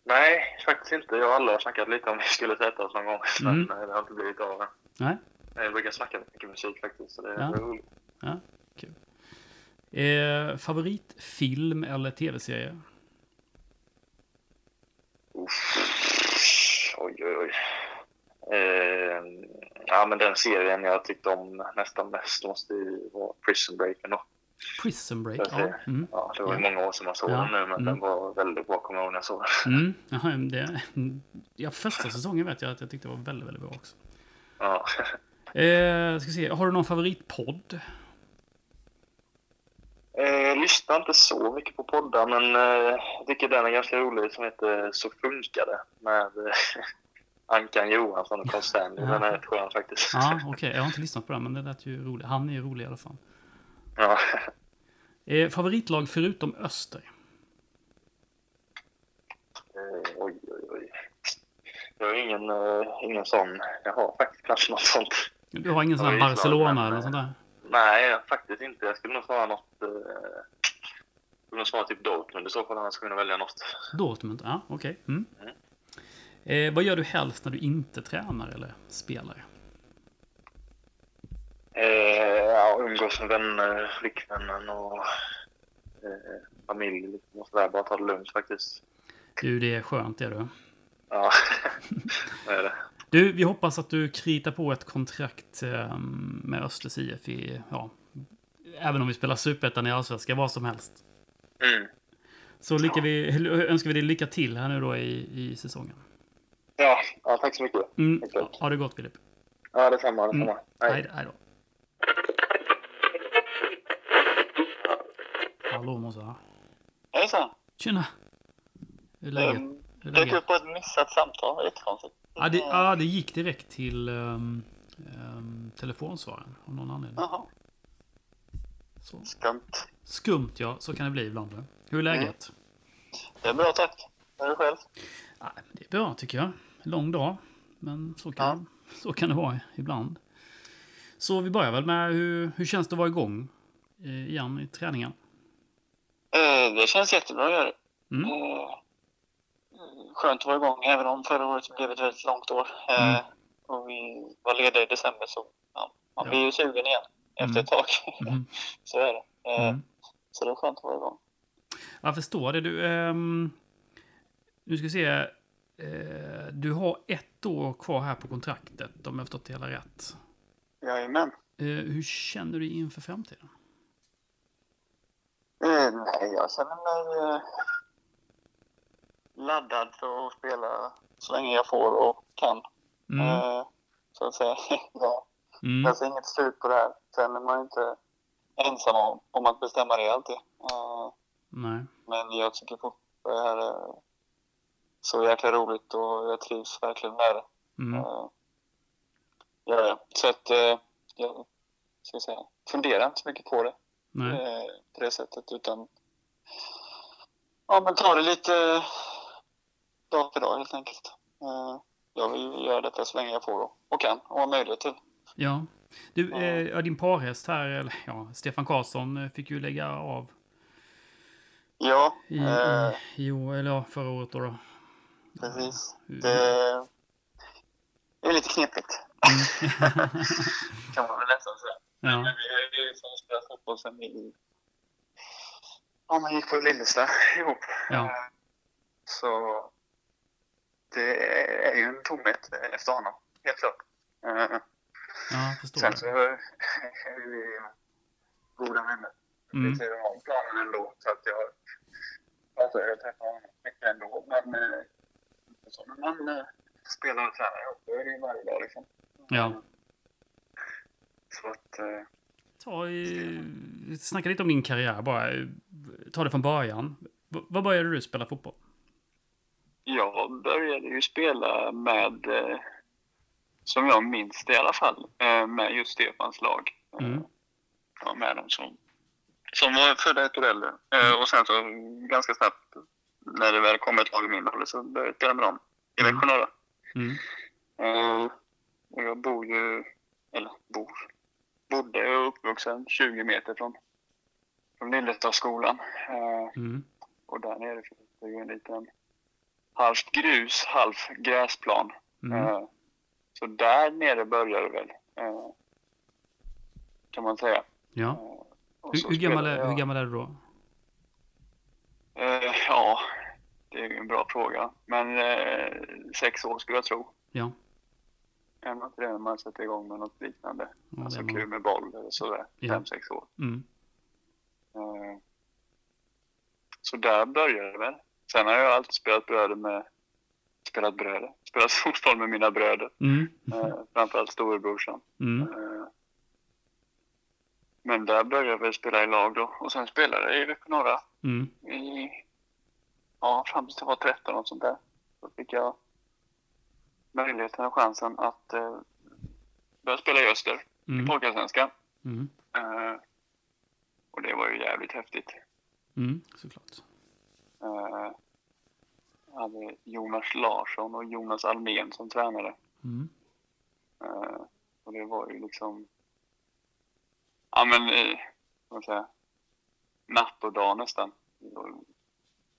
Nej, faktiskt inte. Jag och Alla har snackat lite om vi skulle sätta oss någon gång, men mm. det har inte blivit av. Nej. Jag brukar snacka mycket musik faktiskt, så det är ja. roligt. Ja, kul. Eh, favoritfilm eller tv-serie? Uff, oj, oj, oj. Eh, ja, men den serien jag tyckte om nästan mest måste ju vara Prison Break ändå. Prison Break, ja. Mm. Ja, det var ju ja. många år som man såg ja. den nu, men mm. den var väldigt bra, kommer jag ihåg när jag såg den. Mm. Jaha, det, ja, första säsongen vet jag att jag tyckte det var väldigt, väldigt bra också. Ja. Eh, ska se, har du någon favoritpodd? Jag lyssnar inte så mycket på poddar, men jag tycker den är ganska rolig som heter Så funkar det med Ankan Johansson och Konstantin. Ja. Den är rätt skön faktiskt. Ja, okej. Okay. Jag har inte lyssnat på den, men det lät ju roligt. Han är ju rolig i alla fall. Ja. Eh, favoritlag förutom Öster? Eh, oj, oj, oj. Jag har ingen, eh, ingen sån. Jag har faktiskt kanske något sånt. Du har ingen sån här Barcelona men, eller något sånt där? Nej, faktiskt inte. Jag skulle nog svara något... Eh, jag skulle nog svara typ Dortmund. I så fall annars skulle jag välja något. Dortmund, ja, okej. Okay. Mm. Mm. Eh, vad gör du helst när du inte tränar eller spelar? Eh, ja, umgås med vänner, flickvännen och eh, familj. Liksom, och sådär. Bara ta det lugnt faktiskt. Du, det är skönt, är du? Ja, det är det. Du, vi hoppas att du kritar på ett kontrakt um, med Östers I F i, ja, även om vi spelar Superettan i Allsvenskan, vad som helst. Mm. Så lycka ja. vi, önskar vi dig lycka till här nu då i, i säsongen. Ja, ja, tack så mycket. Mm. Tack. Ja, ha det gott, Filip. Ja, detsamma, detsamma. Mm. Hej. Hej då. Hallå, Mosa. Hejsan. Tjena. Hur är läget? Um, Hur är läget? Jag tror på ett missat samtal, det är lite konstigt. Ja det, ja, det gick direkt till um, um, telefonsvararen av någon anledning. Jaha. Så. Skumt. Skumt, ja. Så kan det bli ibland. Hur är läget? Mm. Det är bra, tack. Hur är det själv? Ja, det är bra, tycker jag. Lång dag. Men så kan, ja. så kan det vara ibland. Så vi börjar väl med hur, hur känns det att vara igång igen i träningen? Eh, det känns jättebra att göra. Mm. Eh. Skönt att vara igång, även om förra året blev ett väldigt långt år. Mm. Eh, och vi var lediga i december, så ja, man ja. blir ju sugen igen efter mm. ett tag. Mm. Så är det. Eh, mm. Så det är skönt att vara igång. Jag förstår det. Du, eh, nu ska vi se. Eh, du har ett år kvar här på kontraktet, om jag har förstått det hela rätt. Jajamän. Eh, hur känner du inför framtiden? Eh, nej, jag känner mig... Eh... laddad för att spela så länge jag får och kan. Mm. Eh, så att säga. ja. mm. Jag ser inget slut på det här. Sen är man inte ensam om, om att bestämma det alltid. Eh, Nej. Men jag tycker på det här är så jäkla roligt och jag trivs verkligen med det. Mm. Eh, ja, så att eh, jag ska säga, funderar inte så mycket på det. Nej. Eh, på det sättet. Utan ja, men ta det lite dag för dag helt enkelt. Jag vill göra detta så länge jag får och kan och har möjlighet till. Ja, du, eh, din parhäst här, eller, ja, Stefan Karlsson fick ju lägga av. Ja. I, eh, jo, eller ja, förra året då. då. Precis. Det är lite knepigt. Mm. kan man väl nästan säga. Ja. Men vi är ju som spelar fotboll sen i... Ja, man gick på Lillestad ihop. Ja. Så det är ju en tomhet efter honom, helt klart. Ja, förstår Sen det. så är vi goda vänner. Mm. Vi ser om planen ändå, så att jag, alltså, jag träffar honom mycket ändå. Men så när man spelar och tränar ihop, då är det ju varje dag liksom. Ja. Så att... Ta i, snacka lite om din karriär bara. Ta det från början. V- vad började du spela fotboll? Jag började ju spela med, eh, som jag minns det i alla fall, eh, med just Stefans lag. Mm. Ja, med dem som, som var födda i Torello. Eh, och sen så ganska snabbt, när det väl kom ett lag i min ålder, så började jag spela med dem i Växjö norra. Mm. Eh, och jag bor ju, eller bor... bodde jag uppvuxen tjugo meter från, från Lillestadsskolan. Eh, mm. Och där nere finns det ju en liten halvt grus, halvt gräsplan. Mm. Eh, så där nere började det väl, eh, kan man säga. Ja. Eh, Hur, hur, gammal är, jag... hur gammal är du då? Eh, ja, det är en bra fråga. Men eh, sex år skulle jag tro. Ja. Än att det man sätter igång med något liknande. Ja, alltså kul med boll eller sådär. Ja. Fem, sex år. Mm. Eh, så där började det väl. Sen har jag alltid spelat bröder med... Spelat bröder. Spelat fotboll med mina bröder. Mm. Eh, framförallt storebrorsan. Mm. Eh, Men där började jag väl spela i lag då. Och sen spelade jag i Växjö Norra. Mm. I, ja, fram tills jag var tretton och sånt där. Då fick jag möjligheten och chansen att eh, börja spela i Öster. Mm. I Pargassvenskan. Mm. Eh, och det var ju jävligt häftigt. Mm, såklart. Eh, jag hade Jonas Larsson och Jonas Almen som tränare. Mm. Eh, och det var ju liksom... Ja, men i säga, natt och dag nästan.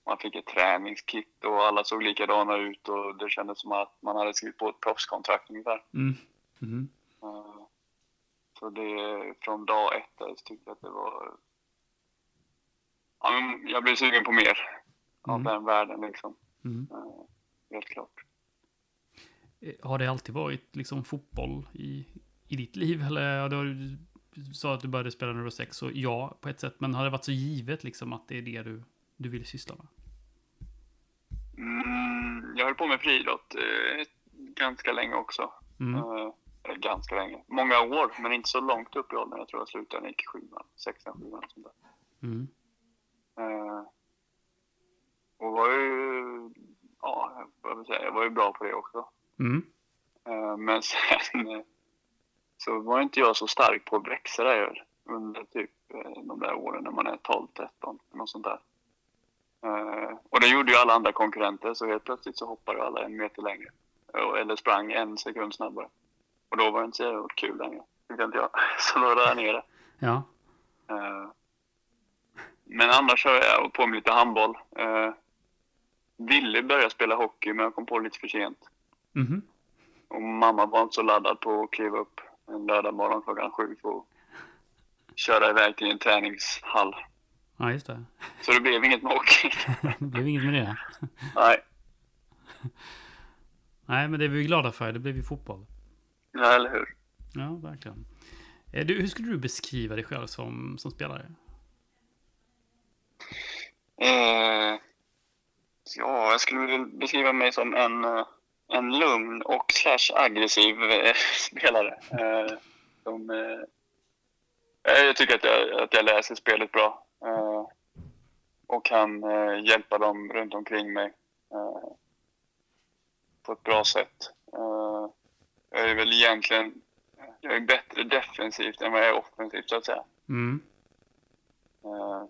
Man fick ett träningskit och alla såg likadana ut. Och det kändes som att man hade skrivit på ett proffskontrakt ungefär. Mm. Mm. Så det, från dag ett där, så tyckte jag att det var... Ja, men jag blev sugen på mer av mm. den världen liksom. Mm. Helt klart. Har det alltid varit liksom fotboll i, i ditt liv? Eller har du... Du sa att du började spela när du var sex, så ja, på ett sätt. Men har det varit så givet liksom, att det är det du, du vill syssla med? Mm, jag höll på med friidrott eh, ganska länge också. Mm. Eh, ganska länge. Många år, men inte så långt upp i åldern. Jag tror jag slutade när jag gick sjuan, sexan, sjuan och sånt där. Mm. Eh, och var ju, ja, vad vill jag säga, jag var ju bra på det också. Mm. Eh, men sen... Så var inte jag så stark på att växa där under typ de där åren när man är tolv tretton eller sånt där. Eh, och det gjorde ju alla andra konkurrenter, så helt plötsligt så hoppade alla en meter längre. Eller sprang en sekund snabbare. Och då var det inte så kul längre. Tyckte inte jag. Så då var jag nere. Ja. Eh, men annars har jag på mig lite handboll. Eh, ville börja spela hockey, men jag kom på lite för sent. Mm-hmm. Och mamma var inte så laddad på att kliva upp en lördag morgon klockan sju och köra iväg till en träningshall. Ja, just det. Så det blev inget med hockey. Det blev inget med det. Nej. Nej, men det är vi glada för. Det blev ju fotboll. Ja, eller hur? Ja, verkligen. Du, hur skulle du beskriva dig själv som, som spelare? Eh, ja, jag skulle vilja beskriva mig som en... En lugn och slash aggressiv eh, spelare. Eh, som, eh, jag tycker att jag, att jag läser spelet bra. Eh, och kan eh, hjälpa dem runt omkring mig. Eh, på ett bra sätt. Eh, jag är väl egentligen jag är bättre defensivt än vad jag är offensivt, så att säga. Mm. Eh,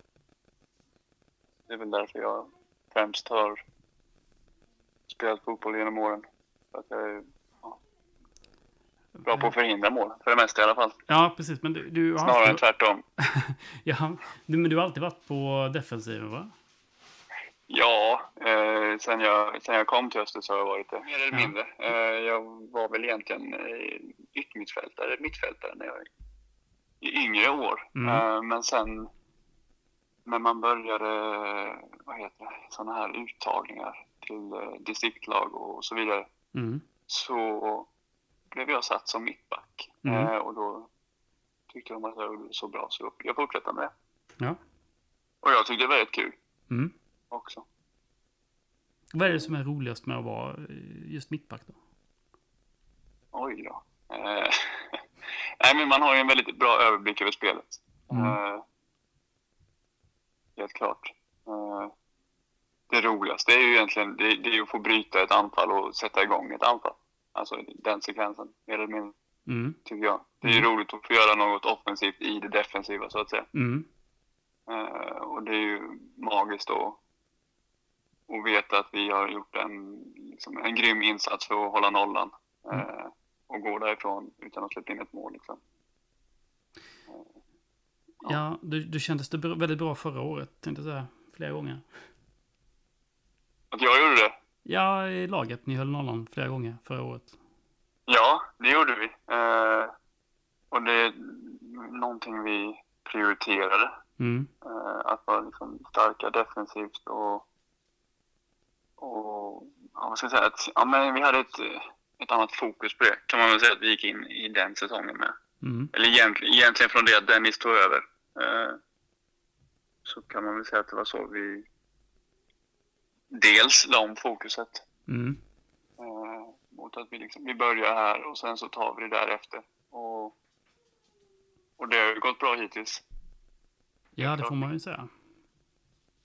det är väl därför jag främst har spelat fotboll genom åren. Så att jag är ja, bra på att förhindra mål. För det mesta i alla fall. Ja, precis. Men du, du har snarare alltid... än tvärtom. Ja, du, men du har alltid varit på defensiven, va? Ja, eh, sen, jag, sen jag kom till Öster så har jag varit det. Mer eller mindre. Ja. Eh, jag var väl egentligen eh, yttermittfältare, mittfältare när jag var i yngre år. Mm. Eh, men sen när man började vad heter det, sådana här uttagningar till distriktlag och så vidare. Mm. Så blev jag satt som mittback. Mm. Eh, och då tyckte de att jag var så bra, så jag fortsatte med. Ja. Och jag tyckte det var väldigt kul. Mm. Också. Vad är det som är roligast med att vara just mittback då? Oj då. Eh, Nej, men man har ju en väldigt bra överblick över spelet. Mm. Eh, helt klart. Eh, Det roligaste är ju egentligen det, det är att få bryta ett anfall och sätta igång ett anfall. Alltså den sekvensen, mer eller mindre, mm. tycker jag. Det är ju mm. roligt att få göra något offensivt i det defensiva, så att säga. Mm. Uh, och det är ju magiskt då att veta att vi har gjort en, liksom, en grym insats för att hålla nollan. Mm. Uh, och gå därifrån utan att släppa in ett mål, liksom. Uh, ja, ja du, du kändes det väldigt bra förra året, tänkte jag säga, flera gånger. Att jag gjorde det? Ja, i laget. Ni höll nollan flera gånger förra året. Ja, det gjorde vi. Eh, och det är någonting vi prioriterade. Mm. Att vara liksom starka defensivt och, och ja, vad ska jag säga, att, ja, men vi hade ett, ett annat fokus på det. Kan man väl säga att vi gick in i den säsongen med. Mm. Eller egentligen, egentligen från det att Dennis tog över. Så kan man väl säga att det var så vi dels la om fokuset. Mm. Mot att vi, liksom, vi börjar här och sen så tar vi det därefter. Och, och det har ju gått bra hittills. Ja, det får man ju säga.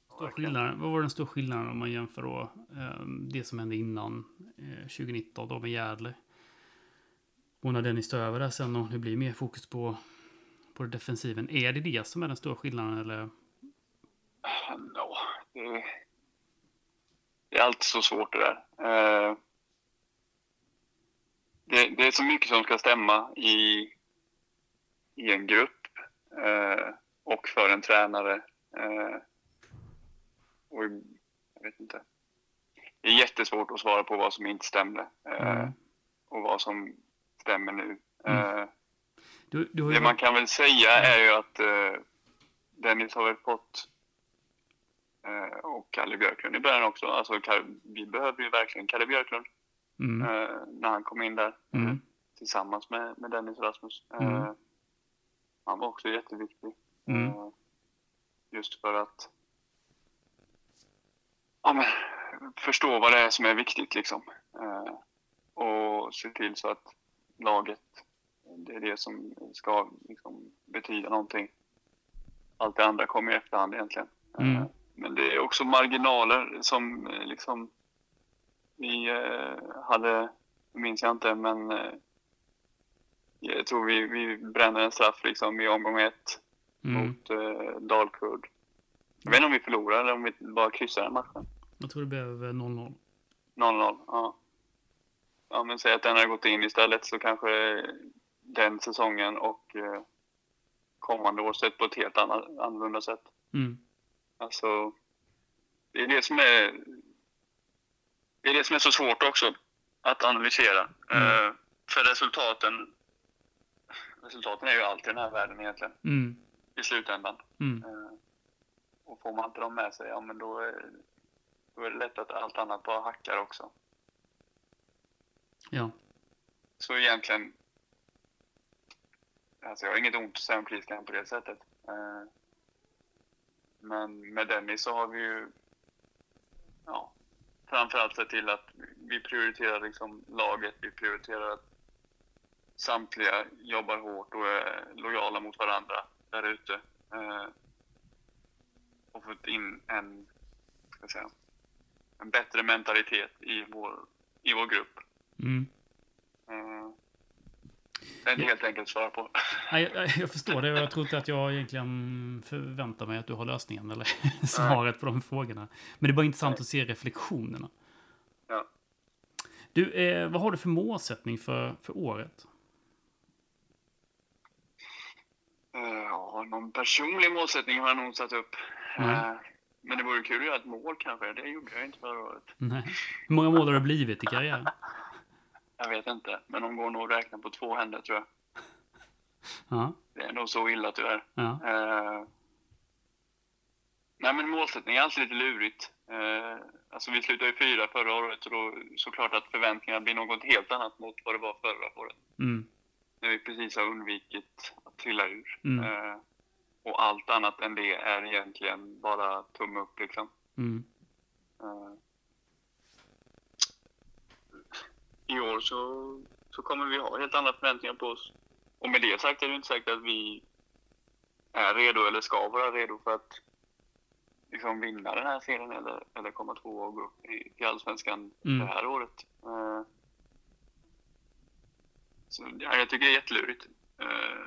Skillnaden, vad var den stora skillnaden om man jämför då, eh, det som hände innan eh, tjugonitton då med Gärdle och när Dennis står över där sen och det blir mer fokus på, på defensiven. Är det det som är den stora skillnaden eller? No, det, det är alltid så svårt det där. Eh, det, det är så mycket som ska stämma i, i en grupp eh, och för en tränare. Eh, Och jag vet inte. Det är jättesvårt att svara på vad som inte stämde. Mm. Eh, och vad som stämmer nu. Mm. Eh, du, du har ju... Det man kan väl säga är ju att eh, Dennis har väl fått eh, och Kalle Björklund i början också. Alltså, vi behöver ju verkligen Kalle Björklund mm. eh, när han kom in där. Mm. Tillsammans med, med Dennis och Rasmus. Eh, mm. Han var också jätteviktig. Mm. Eh, just för att ja, men, förstå vad det är som är viktigt liksom. Eh, och se till så att laget, det är det som ska liksom, betyda någonting. Allt det andra kommer i efterhand egentligen. Mm. Eh, men det är också marginaler som liksom, vi eh, hade, minns jag inte, men eh, jag tror vi, vi brände en straff liksom, i omgång ett mm. mot eh, Dalkurd. Jag vet inte om vi förlorar eller om vi bara kryssar den matchen. Jag tror det blev noll noll. noll noll, ja. Ja, men säg att den har gått in istället så kanske den säsongen och eh, kommande år sett på ett helt annan, annorlunda sätt. Mm. Alltså, det är det som är det är det som är så svårt också att analysera. Mm. Eh, för resultaten resultaten är ju alltid den här världen egentligen. Mm. I slutändan. Mm. Eh, Och får man inte dem med sig, ja men då är, då är det lätt att allt annat bara hackar också. Ja. Så egentligen, alltså jag har inget ont sämtliskan på det sättet. Men med Dennis så har vi ju, ja, framförallt sett till att vi prioriterar liksom laget, vi prioriterar att samtliga jobbar hårt och är lojala mot varandra där ute. Och fått in en, ska jag säga, en bättre mentalitet i vår, i vår grupp. Mm. Uh, det är inte ja. helt enkelt att svara på. Ja, jag, jag förstår det och jag tror inte att jag egentligen förväntar mig att du har lösningen eller svaret på de frågorna. Men det är bara intressant Nej. att se reflektionerna. Ja. Du, eh, vad har du för målsättning för, för året? Ja, uh, någon personlig målsättning har jag nog satt upp. Mm. Men det vore kul att göra ett mål kanske. Det gjorde jag inte förra året. Nej. Hur många mål har det blivit i karriären? Jag vet inte, men de går nog att räkna på två händer tror jag. Ja. Det är nog så illa tyvärr. Ja. Uh, nej men målsättning är alltid lite lurigt. Uh, alltså vi slutade ju fyra förra året och då såklart att förväntningarna blir något helt annat mot vad det var förra året. Mm. När vi precis har undvikit att trilla ur. Mm. Uh, Och allt annat än det är egentligen bara tumme upp liksom. Mm. Uh, I år så, så kommer vi ha helt andra förväntningar på oss. Och med det sagt är det inte säkert att vi är redo eller ska vara redo för att liksom, vinna den här serien eller, eller komma två och gå upp i, i Allsvenskan mm. det här året. Uh, så ja, jag tycker det är jättelurigt. Uh,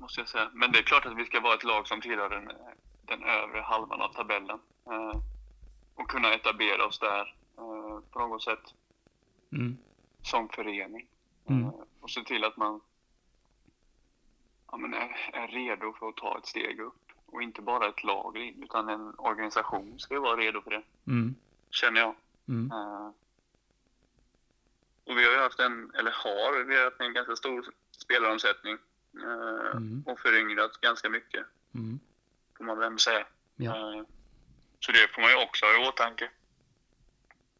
måste jag säga. Men det är klart att vi ska vara ett lag som tillhör den, den övre halvan av tabellen. Eh, och kunna etablera oss där eh, på något sätt mm. som förening. Mm. Eh, och se till att man ja, men är, är redo för att ta ett steg upp. Och inte bara ett lag utan en organisation ska vara redo för det. Mm. Känner jag. Mm. Eh, och vi har ju haft en, eller har, vi har haft en ganska stor spelaromsättning. eh, mm. och föryngrat ganska mycket. Mm. Får man väl säga. Ja. Eh, så det får man ju också ha i åtanke.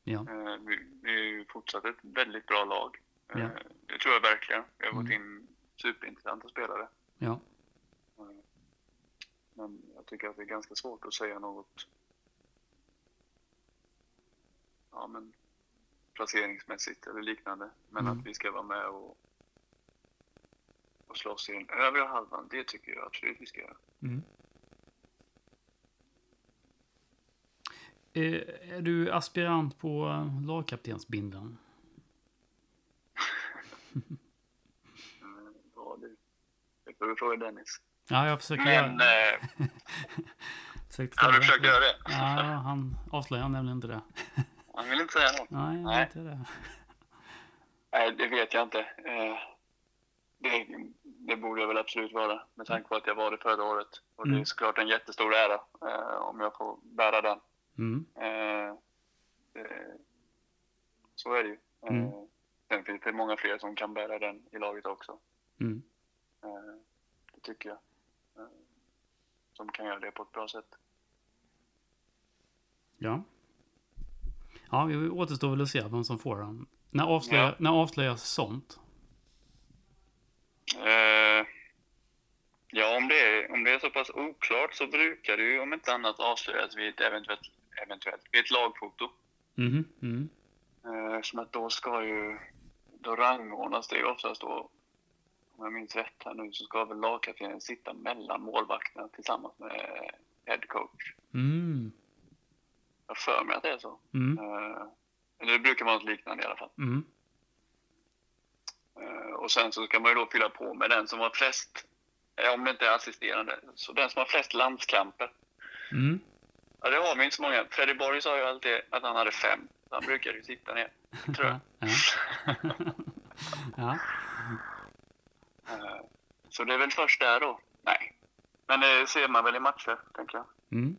Ja. Eh, vi, vi är ju fortsatt ett väldigt bra lag. Eh, ja. Det tror jag verkligen. Vi har gått mm. in superintressanta spelare. Ja. Eh, men jag tycker att det är ganska svårt att säga något. Ja, men placeringsmässigt eller liknande. Men mm. att vi ska vara med och, och slåss i den övre halvan, det tycker jag absolut vi ska göra. Mm. Är, är du aspirant på lagkaptensbindan? mm, ja, det, det får du fråga Dennis. Ja, jag försöker men, göra äh... försökte ja, du försöker göra det? Ja, han avslöjar nämligen inte det. Han vill inte säga något. Nej, Nej. Inte det. Nej, det vet jag inte. Det, det borde jag väl absolut vara. Med tanke på att jag var det förra året. Och mm. det är såklart en jättestor ära om jag får bära den. Mm. Så är det ju. Mm. Sen finns det många fler som kan bära den i laget också. Mm. Det tycker jag. Som kan göra det på ett bra sätt. Ja. Ja, vi återstår väl att se vem som får den. När avslöjar, ja. när avslöjas sånt? Uh, ja, om det, är, om det är så pass oklart så brukar det ju om inte annat avslöjas vid ett eventuellt, eventuellt vid ett lagfoto. Mm, mm. Uh, som att då ska ju, då rangordnas det ju oftast då, om jag minns rätt här nu, så ska väl lagkaptenen sitta mellan målvakterna tillsammans med headcoach. Mm. Jag för mig att det är så. Mm. Uh, det brukar vara något liknande i alla fall. Mm. Uh, och sen så kan man ju då fylla på med den som har flest, om det inte är assisterande, så den som har flest landskamper. Mm. Ja, det har vi inte så många. Trelleborg sa ju alltid att han hade fem. Han brukade ju sitta ner, tror jag. ja. uh, så det är väl först där då? Nej. Men det ser man väl i matcher, tänker jag. Mm.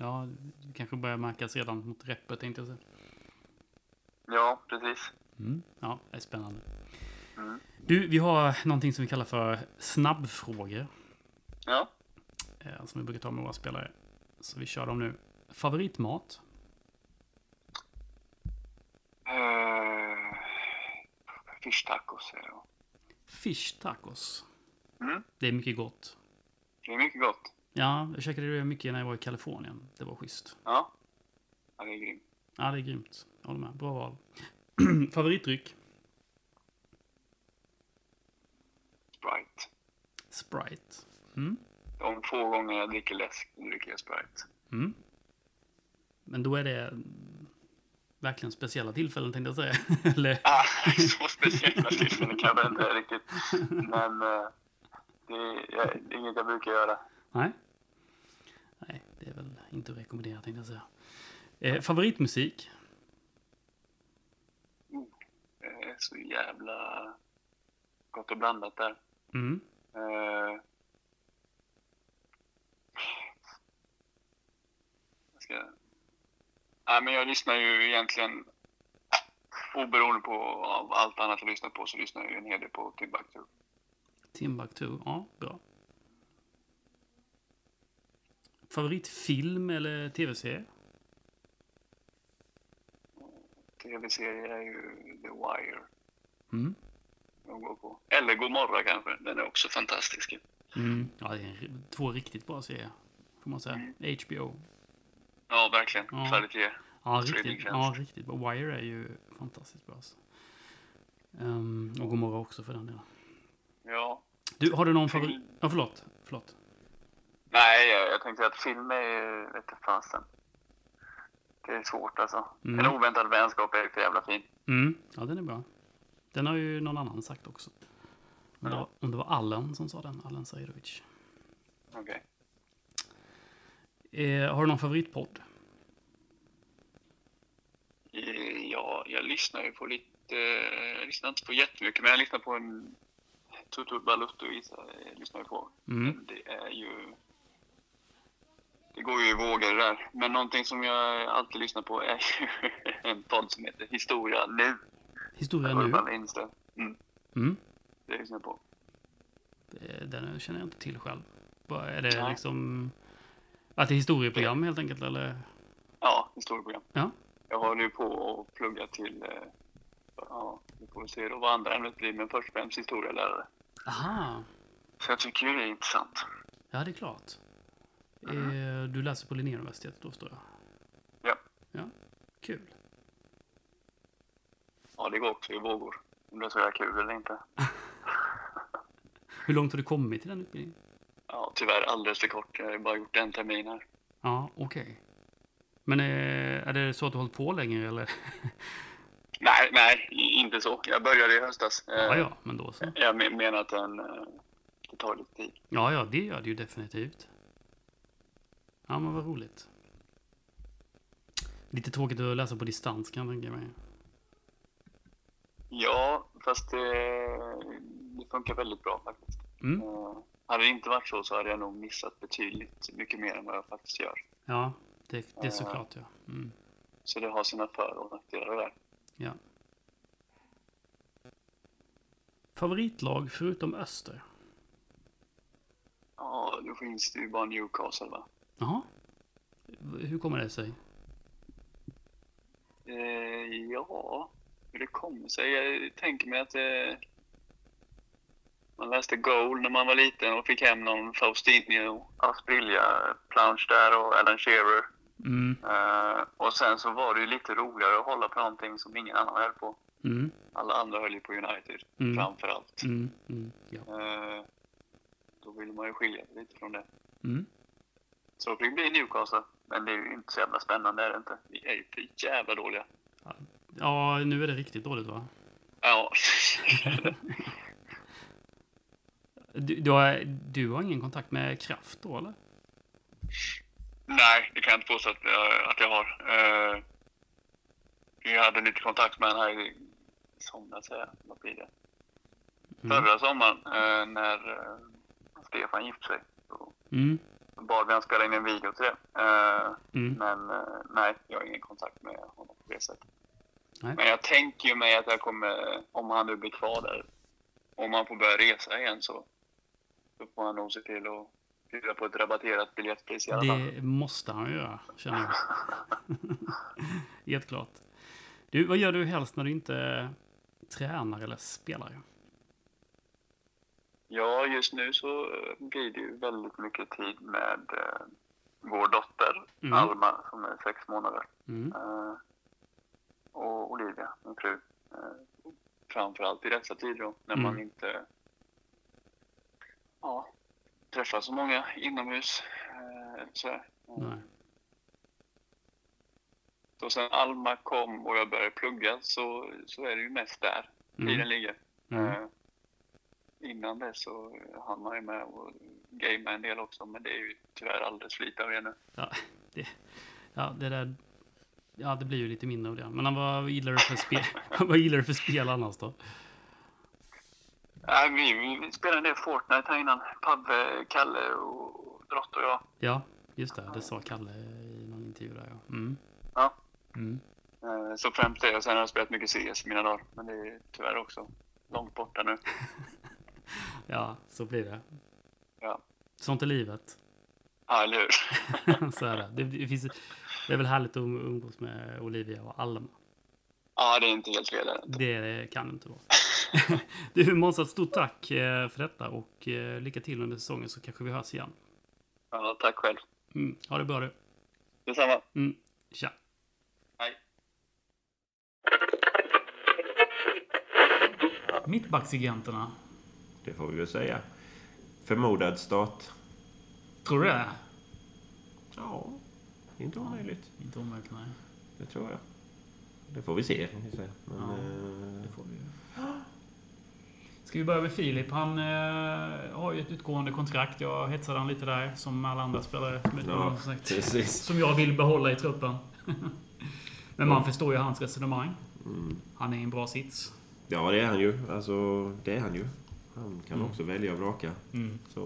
Ja, det kanske börjar märkas redan mot repet, tänkte jag säga. Ja, precis. Mm, ja, det är spännande. Mm. Du, vi har någonting som vi kallar för snabbfrågor. Ja. Eh, som vi brukar ta med våra spelare. Så vi kör dem nu. Favoritmat? Uh, fish tacos, är det. Fish tacos. Mm. Det är mycket gott. Det är mycket gott. Ja, jag käkade det mycket när jag var i Kalifornien. Det var schysst. Ja, ja det är grymt. Ja, det är grymt. Jag håller med. Bra val. Favoritdryck? Sprite. Sprite. Mm. De få gånger jag dricker läsk, dricker jag Sprite. Mm. Men då är det verkligen speciella tillfällen, tänkte jag säga. Eller? Ah, så speciella tillfällen kan jag inte riktigt. Men det är inget jag brukar göra. Nej. Nej, det är väl inte att rekommendera, tänkte jag säga. Eh, favoritmusik? Mm. Det är så jävla gott och blandat där. Mm. Eh. Jag ska... Nej, men jag lyssnar ju egentligen oberoende på av allt annat jag lyssnar på, så lyssnar jag ju en hel del på Timbuktu. Timbuktu, ja, bra. Favoritfilm eller tv-serie? Tv-serie är ju The Wire. Mm. Jag går på. Eller Godmorgon kanske. Den är också fantastisk. Mm. Ja, det är två riktigt bra serier, får man säga. Mm. H B O. Ja, verkligen. Ja. Kvalitet. Ja, riktigt, ja, riktigt bra. Wire är ju fantastiskt bra. Alltså. Um, och Godmorgon också för den delen. Ja. Du, har du någon favorit? Ja, förlåt. Förlåt. Nej, jag tänkte att film är lite fasen. Det är svårt alltså. Mm. En oväntad vänskap är ju för jävla fin. Mm. Ja, den är bra. Den har ju någon annan sagt också. Men ja. det, var, det var Alen som sa den. Alen Sajrović. Okej. Okay. Eh, har du någon favoritpodd? Ja, jag lyssnar ju på lite... Jag lyssnar inte på jättemycket, men jag lyssnar på en... Tutu Balutto Isa lyssnar ju på. Mm. Det är ju... Det går ju i vågor där. Men någonting som jag alltid lyssnar på är ju en podd som heter Historia nu. Historia nu? Mm. Mm. Det lyssnar jag på. den känner jag inte till själv. Är det ja. liksom att det är historieprogram helt enkelt, eller? Ja, historieprogram. Ja. Jag har nu på att plugga till, ja, vi får se då vad andra ämnet blir, men först och främst historielärare. Aha. Så jag tycker ju det är intressant. Ja, det är klart. Mm. Du läser på Linnéuniversitetet då, förstår jag. Ja. Ja, kul. Ja, det går också i vågor. Om det så är kul eller inte. Hur långt har du kommit till den utbildningen? Ja, tyvärr alldeles för kort. Jag har bara gjort en termin här. Ja, okej. Okay. Men är det så att du hållit på längre, eller? Nej, nej, inte så. Jag började i höstas. Ja, ja, men då så. Jag menar att den, det tar lite tid. Ja, ja, det gör det ju definitivt. Ja, men vad roligt. Lite tråkigt att läsa på distans, kan jag tänka mig. Ja, fast det, det funkar väldigt bra faktiskt. Mm. Hade det inte varit så så hade jag nog missat betydligt mycket mer än vad jag faktiskt gör. Ja, det, det är såklart, ja. Mm. Så det har sina för- och nackdelar där. Ja. Favoritlag förutom Öster? Ja, nu finns det ju bara Newcastle, va? Jaha. Hur kommer det sig? Eh, ja, hur det kommer sig? Jag tänker mig att eh, man läste Goal när man var liten och fick hem någon Faustino, Asprilla, Planche där och Alan Shearer. Mm. Eh, och sen så var det ju lite roligare att hålla på någonting som ingen annan höll på. Mm. Alla andra höll ju på United, mm. framförallt. Mm. Mm. Ja. Eh, då ville man ju skilja lite från det. Mm. Så det blir Newcastle, men det är ju inte så jävla spännande, är det inte? Vi är ju för jävla dåliga. Ja, nu är det riktigt dåligt, va? Ja. du, du, har, du har ingen kontakt med Kraft då, eller? Nej, det kan jag inte påstå att, äh, att jag har. Uh, jag hade lite kontakt med den här i somras, vad blir det? Mm. Förra sommaren, uh, när uh, Stefan gifte sig. Så. Mm. Bara vi han spelade in en video till det. Uh, mm. Men uh, nej, jag har ingen kontakt med honom på det sättet. Nej. Men jag tänker ju mig att jag kommer, om han nu blir kvar där, om han får börja resa igen så, så får han nog se till att bjuda på ett rabatterat biljettpris i alla fall. Det måste han göra, känner jag. Helt klart. Du, vad gör du helst när du inte tränar eller spelar? Ja, just nu så blir det ju väldigt mycket tid med eh, vår dotter, mm. Alma, som är sex månader. Mm. Eh, och Olivia, min fru. Eh, framförallt i dessa tider då, när mm. man inte ja, träffar så många inomhus. Eh, så här. Nej. Så sen Alma kom och jag började plugga så, så är det ju mest där tiden mm. ligger. Mm. Eh, Innan det så hann man ju med och gamea en del också, men det är ju tyvärr alldeles flit av det nu. Ja, det, ja, det där, ja, det blir ju lite mindre av det. Men vad gillar du för spel, vad gillar du för spel annars då? Nej, vi, vi spelade en del Fortnite här innan, Pabbe, Kalle och Drott och jag. Ja, just det, det sa Kalle i någon intervju där, ja. Mm. Ja, mm. Så främst det, och sen har jag spelat mycket C S mina dagar, men det är tyvärr också långt borta nu. Ja, så blir det. Ja. Sånt är livet. Ja, eller hur? Så är det. Det, det, finns, det är väl härligt att umgås med Olivia och Alma. Ja, det är inte helt fel. Det, det kan inte vara. Du, Måns, ett stort tack för detta och lycka till under säsongen så kanske vi hörs igen. Ja, tack själv. Mm, ha det bra du. Detsamma. Mm, tja. Hej. Mittbacksgiganterna. Det får vi ju säga. Förmodad start. Tror du det? Ja, inte omöjligt. Ja, inte omöjligt, nej. Det tror jag. Det får vi se. Men, ja, det får vi ju. Ska vi börja med Filip? Han eh, har ju ett utgående kontrakt. Jag hetsade han lite där, som alla andra spelare. Med ja, precis. Som jag vill behålla i truppen. Men man ja. förstår ju hans resonemang. Mm. Han är en bra sits. Ja, det är han ju. Alltså, det är han ju. Han kan mm. också välja att vraka. Mm. Så,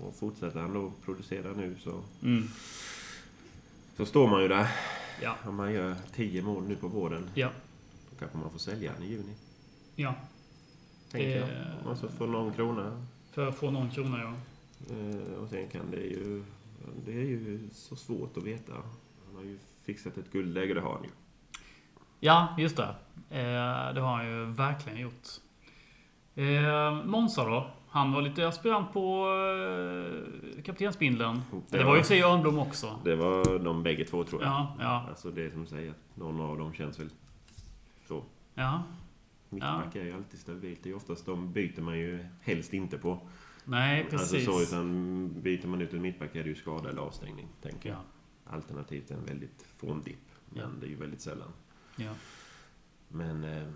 och fortsätter han då producera nu så, mm. så står man ju där. Ja. Om man gör tio mål nu på vården, ja. då kanske man får sälja den i juni. Ja. Tänker det... jag. Man så får någon krona För att få någon krona, ja. Eh, och sen kan det ju... Det är ju så svårt att veta. Han har ju fixat ett guldläge, det har han ju. Ja, just det. Eh, det har han ju verkligen gjort. Eh, Monsa då? Han var lite aspirant på eh, kaptensbindeln. Det, det var ju sig Öhrnblom också. Det var de bägge två, tror jag. Ja, ja. Alltså det är som säger att någon av dem känns väl så. Ja. Mittback ja. Är ju alltid stabilt. Det är oftast de byter man ju helst inte på. Nej, precis. Alltså så, utan byter man ut en mittback är det ju skada eller avstängning, tänker jag. Ja. Alternativt en väldigt formdipp, men ja. Det är ju väldigt sällan. Ja. Men eh,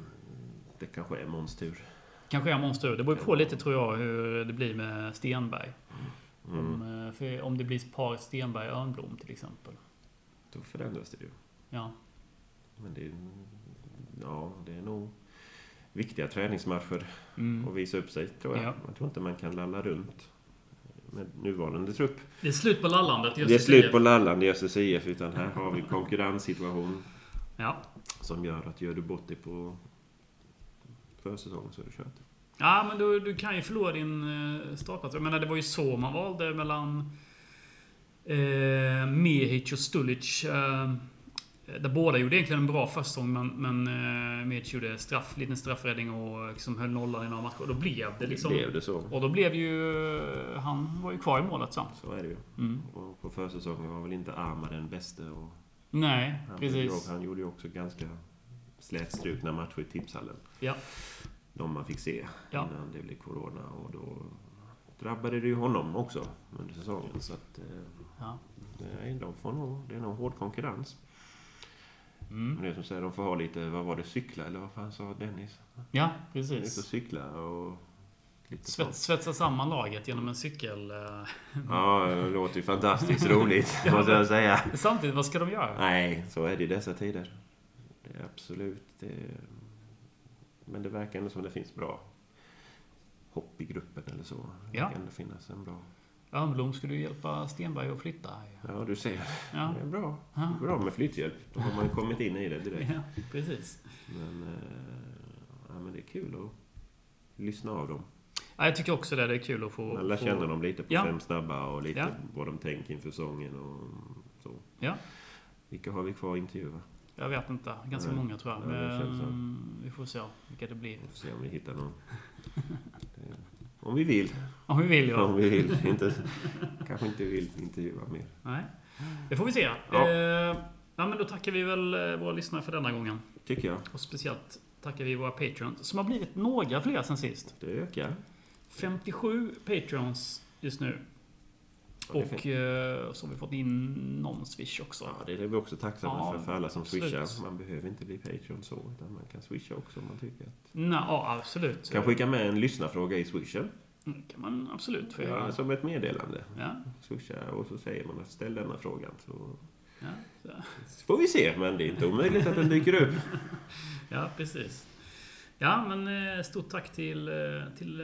det kanske är Måns tur. Kanske är Måns tur. Det beror på lite, tror jag, hur det blir med Stenberg. Mm. Om, för, om det blir par Stenberg och Öhrnblom till exempel. Då förändras det ju. Ja. Men det är, ja, det är nog... viktiga träningsmatcher mm. och visa upp sig, tror jag. Ja. Jag tror inte man kan lalla runt med nuvarande trupp. Det är slut på lallandet. Det är slut på lallandet i Öster, utan här har vi en konkurrenssituation ja. Som gör att gör du bort dig på försäsongen så är det kört. Ja, men du, du kan ju förlora din startplats. Jag menar, det var ju så man valde mellan eh, Mehic och Stulic. Eh, Där båda gjorde egentligen en bra försäsong, men, men eh, Mehic gjorde straff, liten straffräddning och liksom höll nollan i några matcher. Och då blev det liksom... Det blev det så. Och då blev ju... Han var ju kvar i målet sen. Så är det ju. Mm. Och på försäsongen var väl inte Alma den bästa. Och nej, han precis. Han gjorde ju också ganska slätstrukna matcher i tipshallen. Ja. De man fick se ja. Innan det blev corona. Och då drabbade det ju honom också under säsongen. Så att... Eh, ja. Det är, de får nog, det är nog hård konkurrens. Mm. Men det är som säger, de får ha lite, vad var det, cykla eller vad fan sa Dennis? Ja, precis. Lite cykla och lite Svets, svetsa samman laget genom en cykel. Ja, det låter ju fantastiskt roligt, ja, måste jag säga. Samtidigt, vad ska de göra? Nej, så är det i dessa tider. Det är absolut, det är... men det verkar ändå som det finns bra hopp i gruppen eller så. Det ja. Kan ändå finnas en bra... Öhrnblom skulle ju hjälpa Stenberg att flytta. Ja, du ser. Ja. Det är bra. Bra med flytthjälp. Då har man kommit in i det direkt. Ja, precis. Men, ja, men det är kul att lyssna av dem. Ja, jag tycker också det. Det är kul att få... Alla få... känner dem lite på ja. Fem snabba och lite ja. Vad de tänker inför säsongen och så. Ja. Vilka har vi kvar att intervjua? Jag vet inte. Ganska Nej. Många tror jag. Ja, men vi får se vilka det blir. Vi får se om vi hittar någon. Om vi vill. Om vi vill, ja. Om vi vill. Inte, kanske inte vill intervjua mer. Nej, det får vi se. Ja. Eh, ja, men då tackar vi väl våra lyssnare för denna gången. Tycker jag. Och speciellt tackar vi våra Patreons, som har blivit några fler sen sist. Det ökar. femtiosju Patreons just nu. Ja, och eh, så har vi fått in någon Swish också. Ja, det är vi också tacksamma ja, för, för alla som absolut. Swishar. Man behöver inte bli Patreon så, utan man kan swisha också om man tycker att... Nej, ja, absolut. Kan skicka med en lyssnarfråga i swishen. Kan man absolut. För ja, jag... Som ett meddelande. Ja. Swisha, och så säger man att ställ denna frågan. Så... Ja, så. Så får vi se, men det är inte omöjligt att den dyker upp. Ja, precis. Ja, men stort tack till, till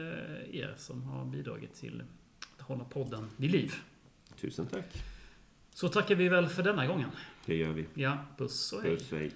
er som har bidragit till att hålla podden vid liv. Tusen tack. Så tackar vi väl för denna gången. Det gör vi. Ja, puss och hej. Puss och hej.